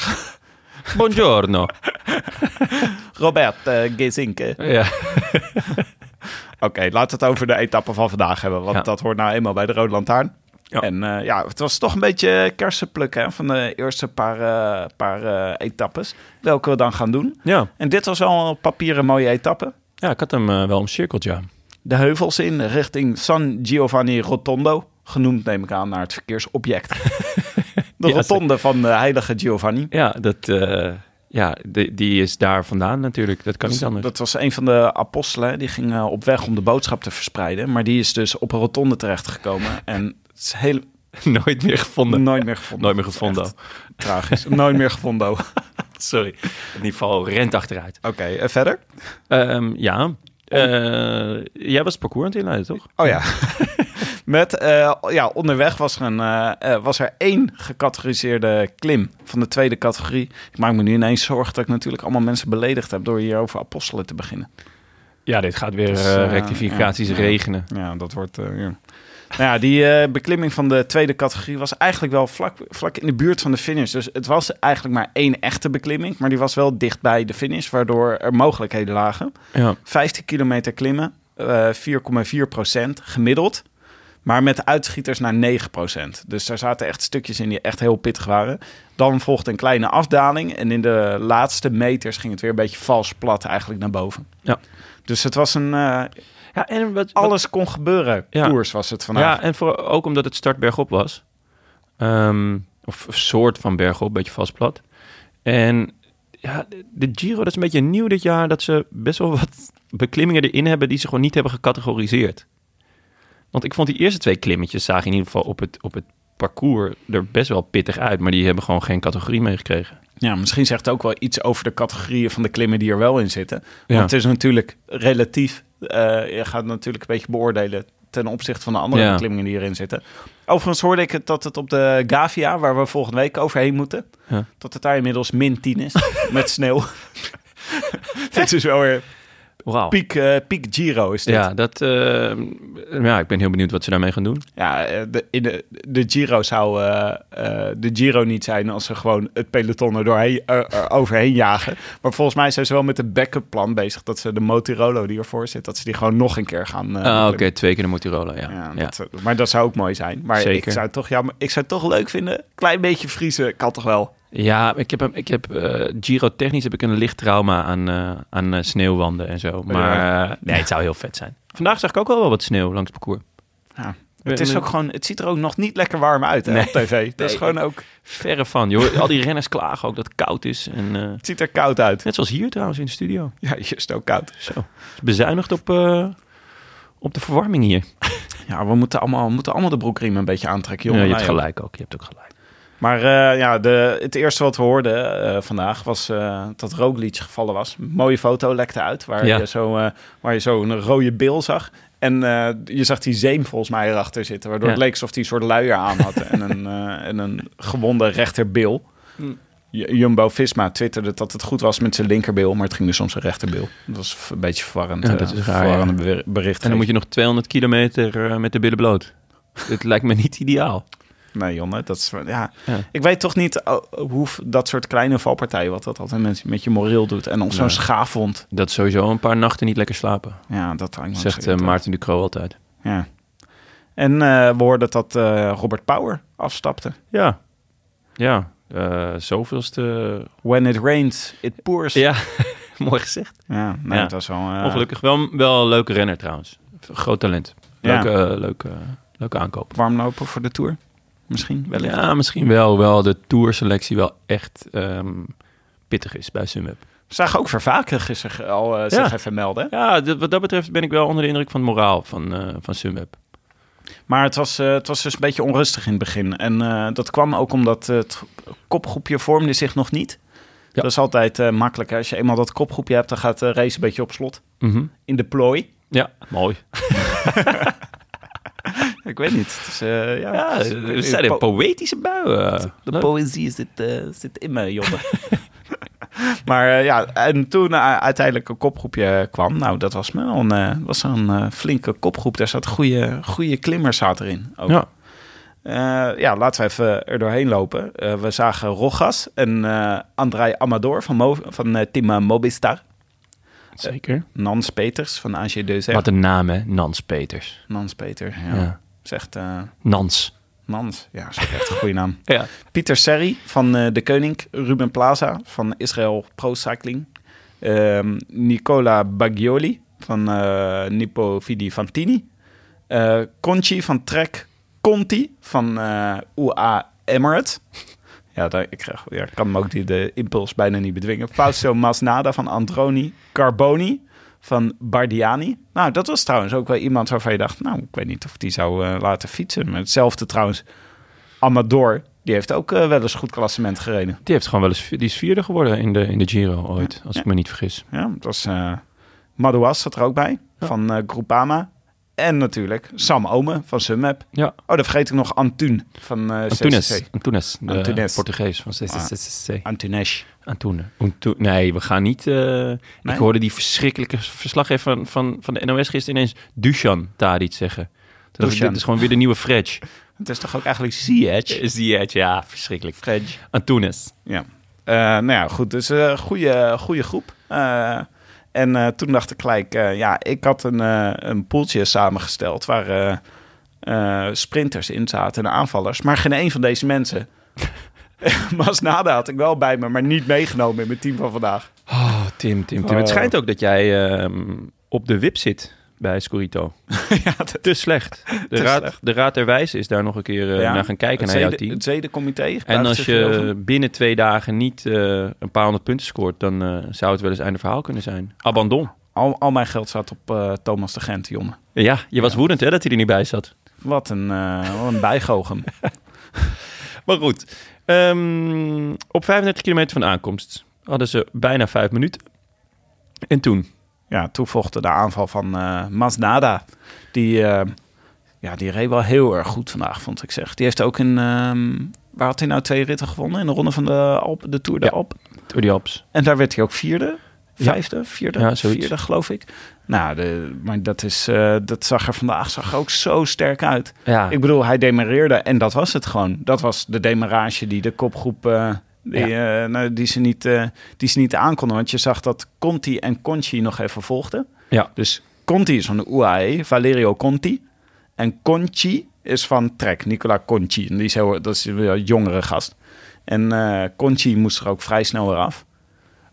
Buongiorno. Robert uh, Gesink. Ja. Oké, okay, laten we het over de etappe van vandaag hebben. Want ja. dat hoort nou eenmaal bij de Rode Lantaarn. Ja. En uh, ja, het was toch een beetje kersenplukken hè, van de eerste paar, uh, paar uh, etappes. Welke we dan gaan doen. Ja. En dit was al een papieren mooie etappe. Ja, ik had hem uh, wel omcirkeld, ja. De heuvels in richting San Giovanni Rotondo. Genoemd neem ik aan naar het verkeersobject. De ja, rotonde van de heilige Giovanni. Ja, dat, uh, ja die, die is daar vandaan natuurlijk. Dat kan dus, niet anders. Dat was een van de apostelen. Die ging uh, op weg om de boodschap te verspreiden. Maar die is dus op een rotonde terechtgekomen. En het is heel... Nooit meer gevonden. Nooit meer gevonden. Nooit meer gevonden. Tragisch. Nooit meer gevonden. Sorry. In ieder geval rent achteruit. Oké, okay, uh, verder? Um, ja. Uh, jij was het parcours aan het inleiden, toch? Oh ja. Met, uh, ja, onderweg was er, een, uh, uh, was er één gecategoriseerde klim van de tweede categorie. Ik maak me nu ineens zorgen dat ik natuurlijk allemaal mensen beledigd heb door hier over apostelen te beginnen. Ja, dit gaat weer dus, uh, rectificaties uh, ja, regenen. Ja, ja, dat wordt... Uh, ja. Nou ja, die uh, beklimming van de tweede categorie was eigenlijk wel vlak, vlak in de buurt van de finish. Dus het was eigenlijk maar één echte beklimming, maar die was wel dicht bij de finish, waardoor er mogelijkheden lagen. Ja. vijftien kilometer klimmen, uh, vier komma vier procent gemiddeld. Maar met uitschieters naar negen procent. Dus daar zaten echt stukjes in die echt heel pittig waren. Dan volgde een kleine afdaling. En in de laatste meters ging het weer een beetje vals plat eigenlijk naar boven. Ja. Dus het was een... Uh, ja, en wat, alles wat, kon gebeuren. Ja. Koers was het vandaag. Ja, en voor, ook omdat het start bergop was. Um, of soort van bergop, een beetje vals plat. En ja, de, de Giro, dat is een beetje nieuw dit jaar. Dat ze best wel wat beklimmingen erin hebben die ze gewoon niet hebben gecategoriseerd. Want ik vond die eerste twee klimmetjes zagen in ieder geval op het, op het parcours er best wel pittig uit. Maar die hebben gewoon geen categorie meegekregen. Ja, misschien zegt het ook wel iets over de categorieën van de klimmen die er wel in zitten. Want ja. het is natuurlijk relatief, uh, je gaat natuurlijk een beetje beoordelen ten opzichte van de andere ja. beklimmingen die erin zitten. Overigens hoorde ik het dat het op de Gavia, waar we volgende week overheen moeten, ja. dat het daar inmiddels min tien is met sneeuw. Dit is wel weer... Wow. Piek, uh, piek Giro is dit. Ja, dat, uh, ja, ik ben heel benieuwd wat ze daarmee gaan doen. Ja, de, in de, de Giro zou uh, uh, de Giro niet zijn als ze gewoon het peloton er doorheen, uh, er overheen jagen. Maar volgens mij zijn ze wel met een backup plan bezig. Dat ze de Motorola die ervoor zit, dat ze die gewoon nog een keer gaan... Uh, ah, oké, okay, twee keer de Motorola, ja. ja, dat, ja. Maar dat zou ook mooi zijn. Maar Zeker. Ik zou toch, ja, maar ik zou toch leuk vinden, klein beetje vriezen kan toch wel. Ja, ik heb, ik heb uh, Giro-technisch heb ik een licht trauma aan, uh, aan uh, sneeuwwanden en zo. Maar uh, nee, het zou heel vet zijn. Vandaag zag ik ook wel wat sneeuw langs het parcours. Ja, het, is ook gewoon, het ziet er ook nog niet lekker warm uit hè, nee. op tv. Dat nee, is gewoon ook... Verre van, joh. Al die renners klagen ook dat het koud is. En, uh, het ziet er koud uit. Net zoals hier trouwens in de studio. Ja, hier is het ook koud. Zo. Het is bezuinigd op, uh, op de verwarming hier. Ja, we moeten allemaal, we moeten allemaal de broekriem een beetje aantrekken. Jongen. Ja, je hebt gelijk ook. Je hebt ook gelijk. Maar uh, ja, de, het eerste wat we hoorden uh, vandaag was uh, dat Roglič gevallen was. Een mooie foto lekte uit, waar ja. je zo, uh, waar je zo een rode bil zag. En uh, je zag die zeem volgens mij erachter zitten, waardoor ja. het leek alsof hij een soort luier aan had en, een, uh, en een gewonde rechterbil. Mm. Jumbo-Visma twitterde dat het goed was met zijn linkerbil, maar het ging dus om zijn rechterbil. Dat was een beetje verwarrend. Ja, dat is uh, raar, verwarrende ja. bericht. En dan moet je nog tweehonderd kilometer uh, met de billen bloot. Dit lijkt me niet ideaal. Nee, Jonne, dat is... Ja. ja. Ik weet toch niet hoe dat soort kleine valpartijen... wat dat altijd met, met je moreel doet. En om zo'n ja. schaafwond. Dat sowieso een paar nachten niet lekker slapen. Ja, dat hangt zegt uh, Maarten de Croo altijd. Ja. En uh, we hoorden dat uh, Robert Power afstapte. Ja. Ja. Uh, zoveelste... When it rains, it pours. Ja, mooi gezegd. Ja, nee, ja. dat is wel... Uh... Ongelukkig. Wel, wel een leuke renner trouwens. Groot talent. Leuke, ja. uh, leuke, uh, leuke aankoop. Warmlopen voor de Tour. Misschien wel. Ja, misschien wel. Wel de tourselectie wel echt um, pittig is bij Sunweb. We zagen ook Vervaken gisteren al uh, zich ja. even melden. Ja, d- wat dat betreft ben ik wel onder de indruk van het moraal van, uh, van Sunweb. Maar het was, uh, het was dus een beetje onrustig in het begin. En uh, dat kwam ook omdat uh, het kopgroepje vormde zich nog niet. Ja. Dat is altijd uh, makkelijk. Hè? Als je eenmaal dat kopgroepje hebt, dan gaat de race een beetje op slot. Mm-hmm. In de plooi. Ja, mooi. Ik weet niet. Het is, uh, ja, ja, het is, het zijn po- poëtische buien. De, de poëzie zit, uh, zit in me, jongen. maar uh, ja, en toen uh, uiteindelijk een kopgroepje kwam. Nou, dat was wel een, uh, was een uh, flinke kopgroep. Daar zat goede, goede klimmers zat erin. Ook. Ja. Uh, ja, laten we even er doorheen lopen. Uh, we zagen Rojas en uh, Andrey Amador van, Mo- van uh, Team Movistar. Zeker. Uh, Nans Peters van A G deux R. Wat een naam, hè? Nans Peters. Nans Peters, ja. ja. Zegt uh, Nans. Nans, ja, is echt een goede naam. ja. Pieter Serri van uh, De Koning, Ruben Plaza van Israël Pro Cycling, um, Nicola Baggioli van uh, Nippo Vidi Fantini, uh, Conchi van Trek Conti van uh, U A E Emirates. ja, daar, ik krijg, ja, kan me ook die, de impuls bijna niet bedwingen. Fausto Masnada van Androni, Carboni van Bardiani. Nou, dat was trouwens ook wel iemand waarvan je dacht... nou, ik weet niet of die zou uh, laten fietsen. Maar hetzelfde trouwens. Amador, die heeft ook uh, wel eens goed klassement gereden. Die, heeft gewoon wel eens, die is vierde geworden in de, in de Giro ooit, ja, als ja. ik me niet vergis. Ja, dat was... Uh, Madouas zat er ook bij, ja. van uh, Groupama. En natuurlijk Sam Oomen van Sunweb. Ja. Oh, dan vergeet ik nog Antun van uh, Antunes. Antunes, de Antunes. Portugees van C C C C. Ah, Antunes. Antunes. Nee, we gaan niet... Uh, nee? Ik hoorde die verschrikkelijke verslaggever van, van, van de N O S gisteren ineens Dusan Tadić zeggen. Dat is, dit is gewoon weer de nieuwe French. Het is toch ook eigenlijk Ziyech? Ziyech, ja, verschrikkelijk. French. Antunes. Ja. Uh, nou ja, goed. Dus een uh, goede, goede groep. Uh, En uh, toen dacht ik gelijk, uh, ja, ik had een, uh, een poeltje samengesteld... waar uh, uh, sprinters in zaten en aanvallers. Maar geen één van deze mensen. Masnada had ik wel bij me, maar niet meegenomen in mijn team van vandaag. Oh, Tim, Tim, Tim. Oh. Het schijnt ook dat jij uh, op de wip zit bij Scorito. ja, dat... Te slecht. De, Te raad, slecht. De Raad der Wijzen is daar nog een keer uh, ja, naar gaan kijken naar zede, jouw team. Het zedencomité. En als je binnen twee dagen niet uh, een paar honderd punten scoort... dan uh, zou het wel eens einde verhaal kunnen zijn. Abandon. Al, al mijn geld zat op uh, Thomas de Gent, jongen. Ja, je was ja. woedend hè, dat hij er niet bij zat. Wat een, uh, wat een bijgoochem. maar goed. Um, op vijfendertig kilometer van de aankomst hadden ze bijna vijf minuten. En toen... Ja, toen volgde de aanval van uh, Masnada. Die uh, Ja, die reed wel heel erg goed vandaag, vond ik zeg. Die heeft ook in... Um, waar had hij nou twee ritten gewonnen? In de ronde van de Alpen, de Tour de ja, Alpen. Tour de Alps. En daar werd hij ook vierde. Vijfde, vierde, ja, vierde geloof ik. Nou, de, maar dat, is, uh, dat zag er vandaag zag er ook zo sterk uit. Ja. Ik bedoel, hij demareerde en dat was het gewoon. Dat was de demarage die de kopgroep... Uh, die, ja. uh, nou, die, ze niet, uh, die ze niet aankonden. Want je zag dat Conti en Conchi nog even volgden. Ja. Dus Conti is van de U A E, Valerio Conti. En Conchi is van Trek, Nicola Conchi. En die is heel, dat is een jongere gast. En uh, Conchi moest er ook vrij snel weer af.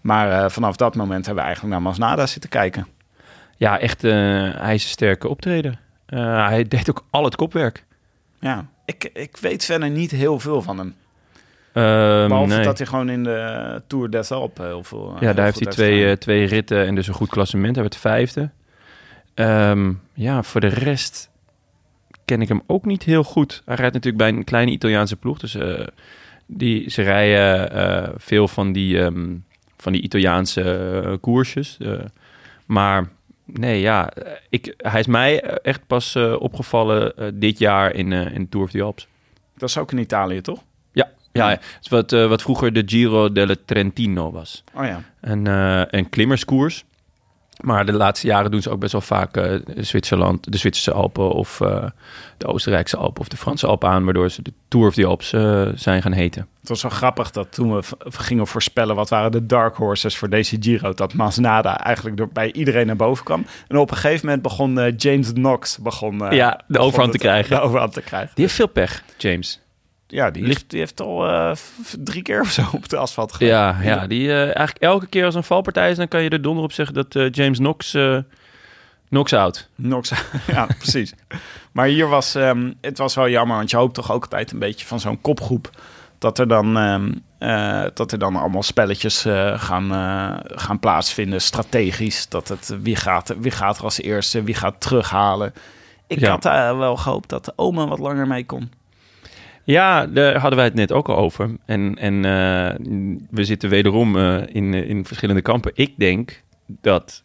Maar uh, vanaf dat moment hebben we eigenlijk naar Masnada zitten kijken. Ja, echt, uh, hij is een sterke optreder. Uh, hij deed ook al het kopwerk. Ja, ik, ik weet verder niet heel veel van hem. Uh, Behalve nee. dat hij gewoon in de Tour des Alpes heel veel... Ja, heel daar heeft hij twee, twee ritten en dus een goed klassement. Hij werd vijfde. Um, ja, voor de rest ken ik hem ook niet heel goed. Hij rijdt natuurlijk bij een kleine Italiaanse ploeg. Dus uh, die, ze rijden uh, veel van die... Um, van die Italiaanse uh, koersjes. Uh, maar nee, ja, ik, hij is mij echt pas uh, opgevallen uh, dit jaar in, uh, in de Tour of the Alps. Dat is ook in Italië, toch? Ja, ja, ja. Dus wat, uh, wat vroeger de Giro delle Trentino was. Oh ja. En, uh, een klimmerskoers. Maar de laatste jaren doen ze ook best wel vaak uh, Zwitserland, de Zwitserse Alpen of uh, de Oostenrijkse Alpen of de Franse Alpen aan, waardoor ze de Tour of the Alps uh, zijn gaan heten. Het was wel grappig dat toen we v- gingen voorspellen wat waren de dark horses voor deze Giro, dat Masnada eigenlijk door, bij iedereen naar boven kwam. En op een gegeven moment begon uh, James Knox begon, uh, ja, de overhand te krijgen. De overhand te krijgen. Die heeft veel pech, James. Ja, die, Ligt... heeft, die heeft al uh, drie keer of zo op de asfalt gegaan. Ja, ja die, uh, eigenlijk elke keer als een valpartij is, dan kan je er donder op zeggen dat uh, James Knox... Uh, Knox out. Knox out, ja, precies. Maar hier was... Um, het was wel jammer, want je hoopt toch ook altijd een beetje van zo'n kopgroep... dat er dan, um, uh, dat er dan allemaal spelletjes uh, gaan, uh, gaan plaatsvinden, strategisch. Dat het, wie, gaat, wie gaat er als eerste, wie gaat terughalen. Ik ja. had uh, wel gehoopt dat de Oomen wat langer mee kon. Ja, daar hadden wij het net ook al over. En, en uh, we zitten wederom uh, in, in verschillende kampen. Ik denk dat,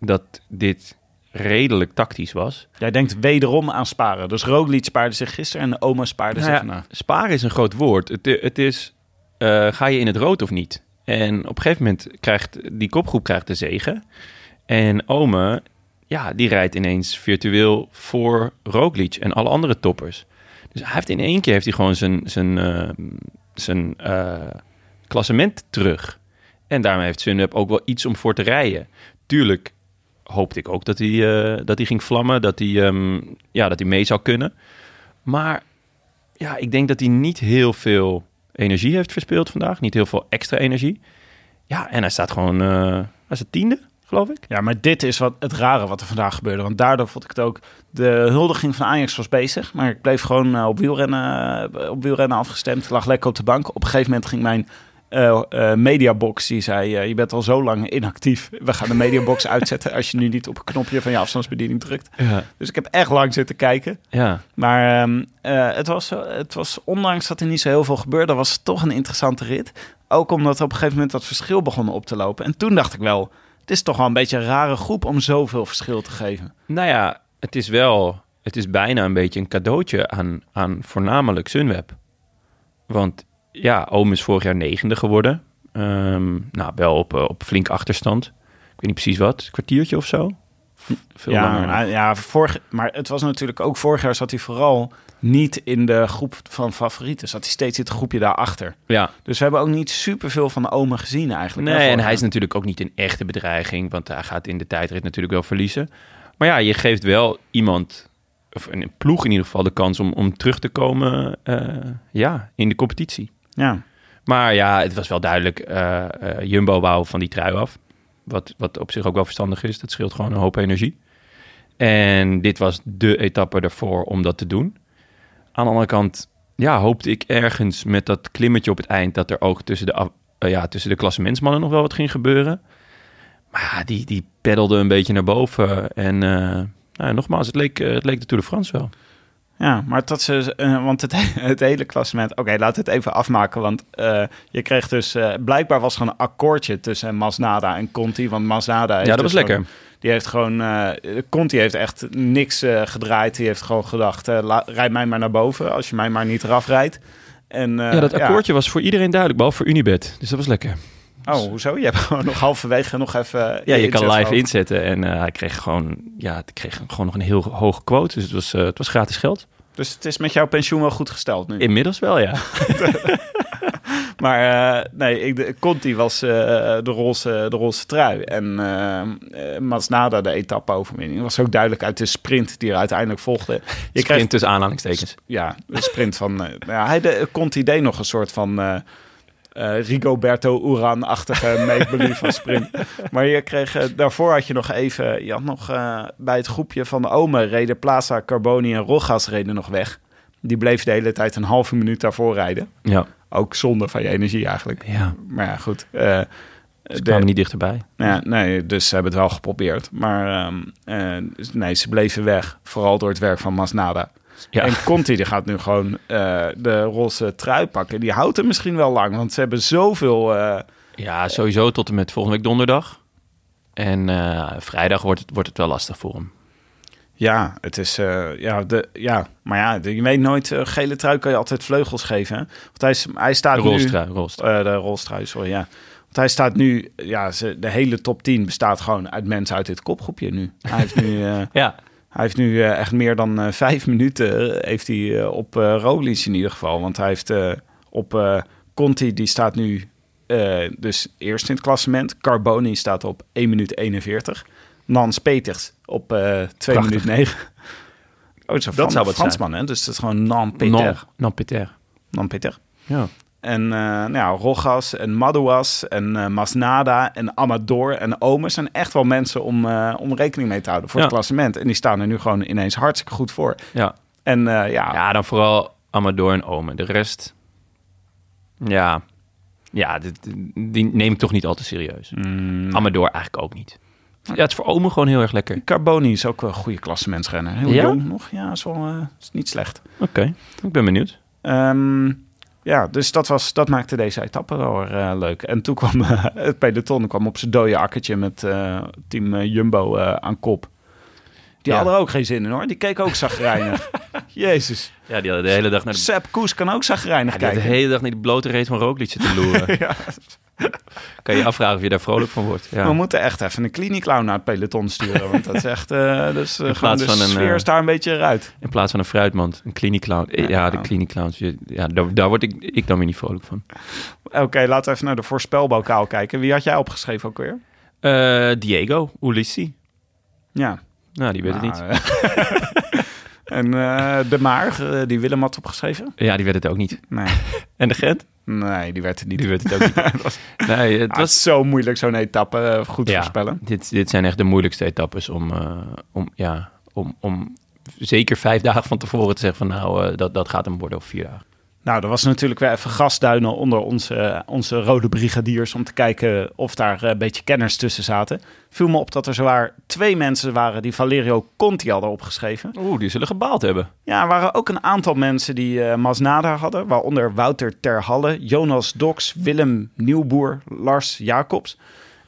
dat dit redelijk tactisch was. Jij denkt wederom aan sparen. Dus Roglič spaarde zich gisteren en de Oma spaarde nou zich ja, na. Sparen is een groot woord. Het, het is, uh, ga je in het rood of niet? En op een gegeven moment krijgt die kopgroep krijgt de zegen. En Oma, ja, die rijdt ineens virtueel voor Roglič en alle andere toppers. Dus hij heeft in één keer heeft hij gewoon zijn, zijn, uh, zijn uh, klassement terug. En daarmee heeft Sunweb ook wel iets om voor te rijden. Tuurlijk hoopte ik ook dat hij, uh, dat hij ging vlammen, dat hij, um, ja, dat hij mee zou kunnen. Maar ja, ik denk dat hij niet heel veel energie heeft verspeeld vandaag. Niet heel veel extra energie. Ja, en hij staat gewoon... Uh, hij staat tiende, geloof ik. Ja, maar dit is wat het rare wat er vandaag gebeurde. Want daardoor vond ik het ook... De huldiging van Ajax was bezig, maar ik bleef gewoon op wielrennen, op wielrennen afgestemd. Lag lekker op de bank. Op een gegeven moment ging mijn uh, uh, mediabox, die zei... Uh, je bent al zo lang inactief. We gaan de mediabox uitzetten als je nu niet op een knopje van je afstandsbediening drukt. Ja. Dus ik heb echt lang zitten kijken. Ja. Maar um, uh, het, was, het was, ondanks dat er niet zo heel veel gebeurde, was het toch een interessante rit. Ook omdat op een gegeven moment dat verschil begon op te lopen. En toen dacht ik wel... Het is toch wel een beetje een rare groep om zoveel verschil te geven. Nou ja, het is wel... Het is bijna een beetje een cadeautje aan, aan voornamelijk Sunweb. Want ja, Oom is vorig jaar negende geworden. Um, nou, wel op, op flink achterstand. Ik weet niet precies wat. Een kwartiertje of zo? V- veel ja, langer. Nou, ja, vorig, maar het was natuurlijk ook... Vorig jaar zat hij vooral niet in de groep van favorieten. Zat hij steeds in het groepje daarachter. Ja. Dus we hebben ook niet superveel van Omen gezien eigenlijk. Nee, en hij is natuurlijk ook niet een echte bedreiging. Want hij gaat in de tijdrit natuurlijk wel verliezen. Maar ja, je geeft wel iemand... of een ploeg in ieder geval de kans om, om terug te komen... Uh, ja, in de competitie. Ja. Maar ja, het was wel duidelijk... Uh, uh, Jumbo wou van die trui af. Wat, wat op zich ook wel verstandig is. Dat scheelt gewoon een hoop energie. En dit was de etappe ervoor om dat te doen. Aan de andere kant, ja, hoopte ik ergens met dat klimmetje op het eind... dat er ook tussen de, uh, ja, tussen de klassementsmannen nog wel wat ging gebeuren. Maar ja, die, die peddelde een beetje naar boven. En uh, nou ja, nogmaals, het leek, uh, het leek de Tour de France wel. Ja, maar dat ze... Uh, want het, het hele klassement... Oké, okay, laten we het even afmaken, want uh, je kreeg dus... Uh, blijkbaar was er een akkoordje tussen Masnada en Conti, want Masnada... Ja, dat dus was lekker. Die heeft gewoon... Uh, Conti heeft echt niks uh, gedraaid. Die heeft gewoon gedacht, uh, la, rijd mij maar naar boven als je mij maar niet eraf rijdt. En, uh, ja, dat akkoordje ja. was voor iedereen duidelijk, behalve voor Unibet. Dus dat was lekker. Oh, hoezo? Je hebt gewoon nog halverwege nog even... Uh, ja, je kan live over. inzetten. En uh, hij kreeg gewoon, ja, kreeg gewoon nog een heel hoge quote. Dus het was, uh, het was gratis geld. Dus het is met jouw pensioen wel goed gesteld nu? Inmiddels wel, ja. Maar uh, nee, ik, Conti was uh, de, roze, de roze trui. En uh, Masnada, de etappe-overwinning, was ook duidelijk uit de sprint die er uiteindelijk volgde. Je sprint kreeg, tussen aanhalingstekens. Ja, de sprint van... Uh, ja, hij de, Conti deed nog een soort van... Uh, Uh, Rigoberto Uran-achtige make-believe van sprint. Maar je kreeg, uh, daarvoor had je nog even... Je had nog uh, bij het groepje van de Oomen... reden Plaza, Carboni en Rojas reden nog weg. Die bleef de hele tijd een halve minuut daarvoor rijden. Ja. Ook zonde van je energie eigenlijk. Ja. Maar ja, goed. Uh, ze kwamen de, niet dichterbij. Ja, nee, dus ze hebben het wel geprobeerd. Maar um, uh, nee, ze bleven weg. Vooral door het werk van Masnada. Ja. En Conti die gaat nu gewoon uh, de roze trui pakken. Die houdt hem misschien wel lang, want ze hebben zoveel... Uh, ja, sowieso tot en met volgende week donderdag. En uh, vrijdag wordt het, wordt het wel lastig voor hem. Ja, het is, uh, ja, de, ja, maar ja, je weet nooit, uh, gele trui kan je altijd vleugels geven. Hè? Want hij, is, hij staat de rolstrui, nu... Rolstrui. Uh, de rolstrui, sorry, ja. Want hij staat nu, ja, ze, de hele top tien bestaat gewoon uit mensen uit dit kopgroepje nu. Hij heeft nu... Uh, ja. Hij heeft nu uh, echt meer dan uh, vijf minuten heeft hij, uh, op uh, Roglič in ieder geval. Want hij heeft uh, op uh, Conti, die staat nu uh, dus eerst in het klassement. Carboni staat op één minuut eenenveertig. Nans Peters op uh, twee minuten negen. Oh, dat van, zou wat Fransman, hè? Dus dat is gewoon Nans Peters. Nans Peters. Nans Peters. Ja. En uh, nou ja, Rojas en Madouas en uh, Masnada en Amador en Oomen zijn echt wel mensen om, uh, om rekening mee te houden voor ja. het klassement. En die staan er nu gewoon ineens hartstikke goed voor. Ja, en, uh, ja. ja dan vooral Amador en Oomen. De rest, ja, ja die, die neem ik toch niet al te serieus. Mm. Amador eigenlijk ook niet. Ja, het is voor Oomen gewoon heel erg lekker. Carboni is ook wel een goede klassementsrenner. Heel ja? jong nog, ja, is, wel, uh, is niet slecht. Oké, okay. Ik ben benieuwd. Um, Ja, dus dat, was, dat maakte deze etappe wel uh, leuk. En toen kwam uh, het peloton kwam op zijn dode akkertje met uh, team uh, Jumbo uh, aan kop. Die ja. hadden er ook geen zin in, hoor. Die keek ook zagrijnig. Jezus. Ja, die hadden de hele dag naar... De... Sepp Koes kan ook zagrijnig ja, kijken. Die had de hele dag naar die blote reet van Roglič te loeren. Ja. Kan je afvragen of je daar vrolijk van wordt. Ja. We moeten echt even een klinieklauw naar het peloton sturen. Want dat is echt... Uh, dus, uh, gewoon de van sfeer een, uh, is daar een beetje eruit. In plaats van een fruitmand. Een klinieklauw. Ja, ja, de klinieklauw. Ja, daar, daar word ik, ik dan weer niet vrolijk van. Oké, okay, laten we even naar de voorspelbokaal kijken. Wie had jij opgeschreven ook weer? Uh, Diego Ulissi. Ja. Nou, die weet nou, het niet. En uh, De Maar, uh, die Willem had opgeschreven? Ja, die werd het ook niet. Nee. En de Gent? Nee, die werd het niet. Die werd het ook niet. Het was, nee, het ah, was zo moeilijk zo'n etappe uh, goed ja, voorspellen. Dit, dit zijn echt de moeilijkste etappes om, uh, om, ja, om, om zeker vijf dagen van tevoren te zeggen van nou, uh, dat, dat gaat hem worden of vier dagen. Nou, er was natuurlijk weer even gasduinen onder onze, onze rode brigadiers... om te kijken of daar een beetje kenners tussen zaten. Viel me op dat er zowaar twee mensen waren die Valerio Conti hadden opgeschreven. Oeh, die zullen gebaald hebben. Ja, er waren ook een aantal mensen die uh, Masnada hadden... waaronder Wouter Terhalle, Jonas Doks, Willem Nieuwboer, Lars Jacobs...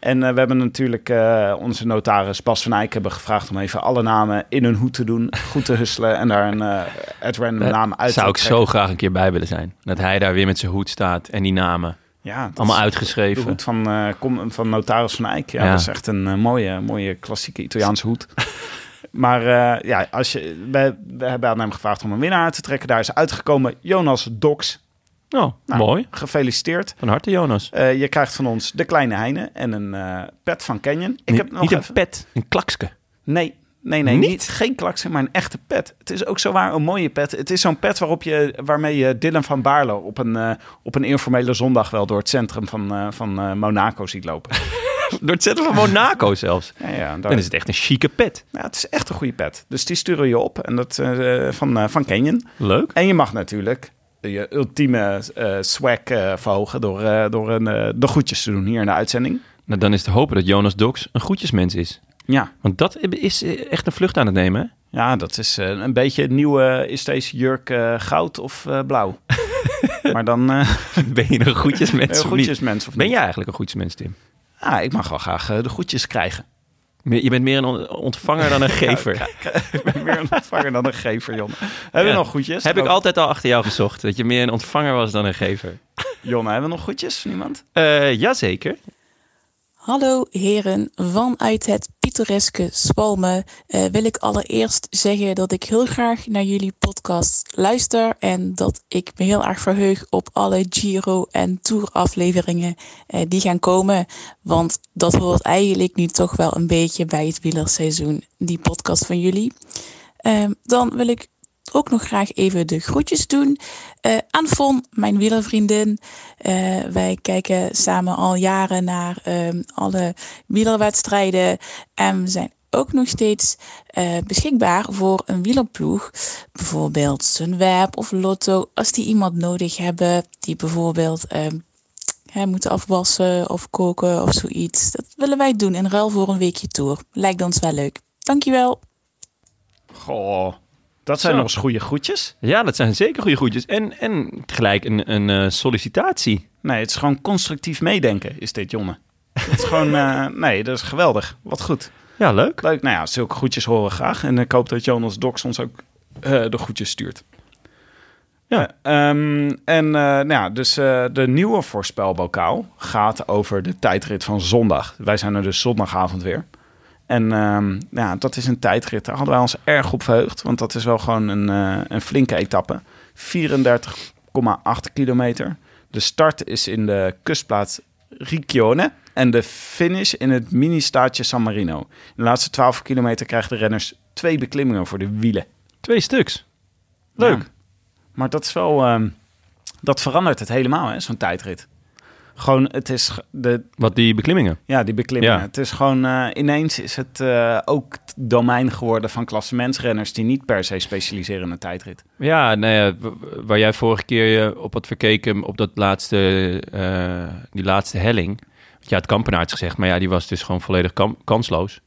En uh, we hebben natuurlijk uh, onze notaris Bas van Eyck hebben gevraagd om even alle namen in hun hoed te doen, goed te husselen en daar een uh, at random naam uit te zou trekken. Ik zo graag een keer bij willen zijn. Dat hij daar weer met zijn hoed staat en die namen ja, allemaal uitgeschreven. De hoed van, uh, kom, van notaris van Eyck. Ja, ja, dat is echt een uh, mooie, mooie klassieke Italiaanse hoed. Maar uh, ja, als je, we, we hebben aan hem gevraagd om een winnaar te trekken. Daar is uitgekomen Jonas Doks. Oh, nou, mooi. Gefeliciteerd. Van harte, Jonas. Uh, je krijgt van ons de kleine heine en een uh, pet van Canyon. Ik nee, heb nog niet even... een pet, een klakske. Nee, nee, nee. Niet? niet geen klakske, maar een echte pet. Het is ook zowaar een mooie pet. Het is zo'n pet waarop je, waarmee je Dylan van Baarle op een, uh, op een informele zondag wel door het centrum van, uh, van uh, Monaco ziet lopen. Door het centrum van Monaco zelfs. Ja, ja, daar... Dan is het echt een chique pet. Ja, het is echt een goede pet. Dus die sturen je op en dat, uh, van, uh, van Canyon. Leuk. En je mag natuurlijk... je ultieme uh, swag uh, verhogen door, uh, door een, uh, de groetjes te doen hier in de uitzending. Nou, dan is het te hopen dat Jonas Doks een groetjesmens is. Ja. Want dat is echt een vlucht aan het nemen, hè? Ja, dat is uh, een beetje het nieuwe... Is deze jurk uh, goud of uh, blauw? Maar dan... Uh, ben je een groetjesmens, een groetjesmens of niet? Ben jij eigenlijk een groetjesmens, Tim? Ah, ik mag wel graag uh, de groetjes krijgen. Je bent meer een ontvanger dan een gever. Ja, ik ben meer een ontvanger dan een gever, Jon. Hebben ja. we nog goedjes? Heb ik altijd al achter jou gezocht, dat je meer een ontvanger was dan een gever. Jon, hebben we nog goedjes van iemand? Uh, jazeker. Hallo heren, vanuit het pittoreske Spalme uh, wil ik allereerst zeggen dat ik heel graag naar jullie podcast luister en dat ik me heel erg verheug op alle Giro- en Tour-afleveringen uh, die gaan komen, want dat hoort eigenlijk nu toch wel een beetje bij het wielerseizoen, die podcast van jullie. Uh, dan wil ik ook nog graag even de groetjes doen uh, aan Von, mijn wielervriendin. Uh, wij kijken samen al jaren naar um, alle wielerwedstrijden en we zijn ook nog steeds uh, beschikbaar voor een wielerploeg. Bijvoorbeeld Sunweb of Lotto, als die iemand nodig hebben die bijvoorbeeld um, hè, moeten afwassen of koken of zoiets. Dat willen wij doen in ruil voor een weekje Tour. Lijkt ons wel leuk. Dankjewel. Goh. Dat zijn nog eens goede groetjes. Ja, dat zijn zeker goede groetjes. En, en gelijk een, een uh, sollicitatie. Nee, het is gewoon constructief meedenken, is dit, jongen. Het is gewoon, uh, nee, dat is geweldig. Wat goed. Ja, leuk. Leuk. Nou ja, zulke groetjes horen we graag. En ik hoop dat Jonas Doks ons ook uh, de groetjes stuurt. Ja. Uh, um, en uh, nou ja, dus uh, de nieuwe voorspelbokaal gaat over de tijdrit van zondag. Wij zijn er dus zondagavond weer. En um, ja, dat is een tijdrit. Daar hadden wij ons erg op verheugd. Want dat is wel gewoon een, uh, een flinke etappe. vierendertig komma acht kilometer. De start is in de kustplaats Riccione. En de finish in het mini-staatje San Marino. In de laatste twaalf kilometer krijgen de renners twee beklimmingen voor de wielen. Twee stuks. Leuk. Ja. Maar dat is wel... Um, dat verandert het helemaal, hè, zo'n tijdrit. Gewoon, het is... de Wat, die beklimmingen? Ja, die beklimmingen. Ja. Het is gewoon... Uh, ineens is het uh, ook het domein geworden van klassementsrenners die niet per se specialiseren in een tijdrit. Ja, nou ja, waar jij vorige keer je op had verkeken op dat laatste, uh, die laatste helling. Want je had Kampenaerts gezegd, maar ja, die was dus gewoon volledig kam- kansloos.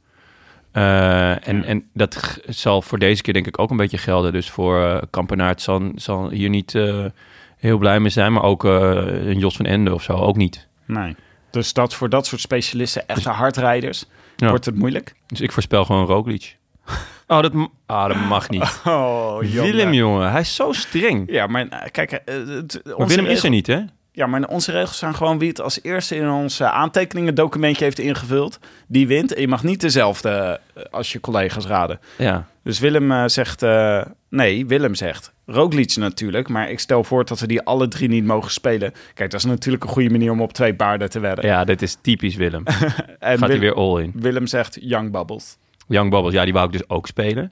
Uh, en, ja. en dat g- zal voor deze keer denk ik ook een beetje gelden. Dus voor uh, Kampenaerts zal, zal hier niet... Uh, heel blij mee zijn, maar ook uh, een Jos van Ende of zo, ook niet. Nee, dus dat voor dat soort specialisten, echte hardrijders, ja. wordt het moeilijk. Dus ik voorspel gewoon Roglič. Oh, dat, m- ah, dat mag niet. Oh, Willem, jongen, hij is zo streng. Ja, maar kijk... Uh, t- maar onze Willem regel... is er niet, hè? Ja, maar onze regels zijn gewoon wie het als eerste in ons uh, aantekeningen documentje heeft ingevuld, die wint. En je mag niet dezelfde uh, als je collega's raden. Ja. Dus Willem uh, zegt... Uh, nee, Willem zegt... Roglič natuurlijk, maar ik stel voor dat we die alle drie niet mogen spelen. Kijk, dat is natuurlijk een goede manier om op twee paarden te wedden. Ja, dit is typisch Willem. en Gaat Willem, hij weer all in. Willem zegt Young Bubbles. Young Bubbles, ja, die wou ik dus ook spelen.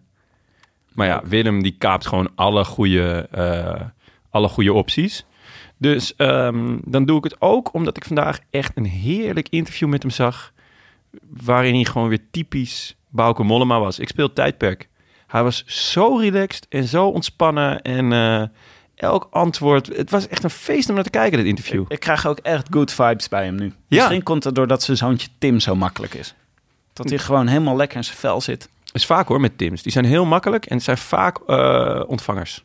Maar ja, Willem die kaapt gewoon alle goede, uh, alle goede opties. Dus um, dan doe ik het ook omdat ik vandaag echt een heerlijk interview met hem zag, waarin hij gewoon weer typisch Bauke Mollema was. Ik speel tijdperk. Hij was zo relaxed en zo ontspannen en uh, elk antwoord... Het was echt een feest om naar te kijken, dit interview. Ik, ik krijg ook echt good vibes bij hem nu. Ja. Misschien komt het doordat zijn zoontje Tim zo makkelijk is. Dat hij gewoon helemaal lekker in zijn vel zit. Dat is vaak hoor, met Tims. Die zijn heel makkelijk en het zijn vaak uh, ontvangers.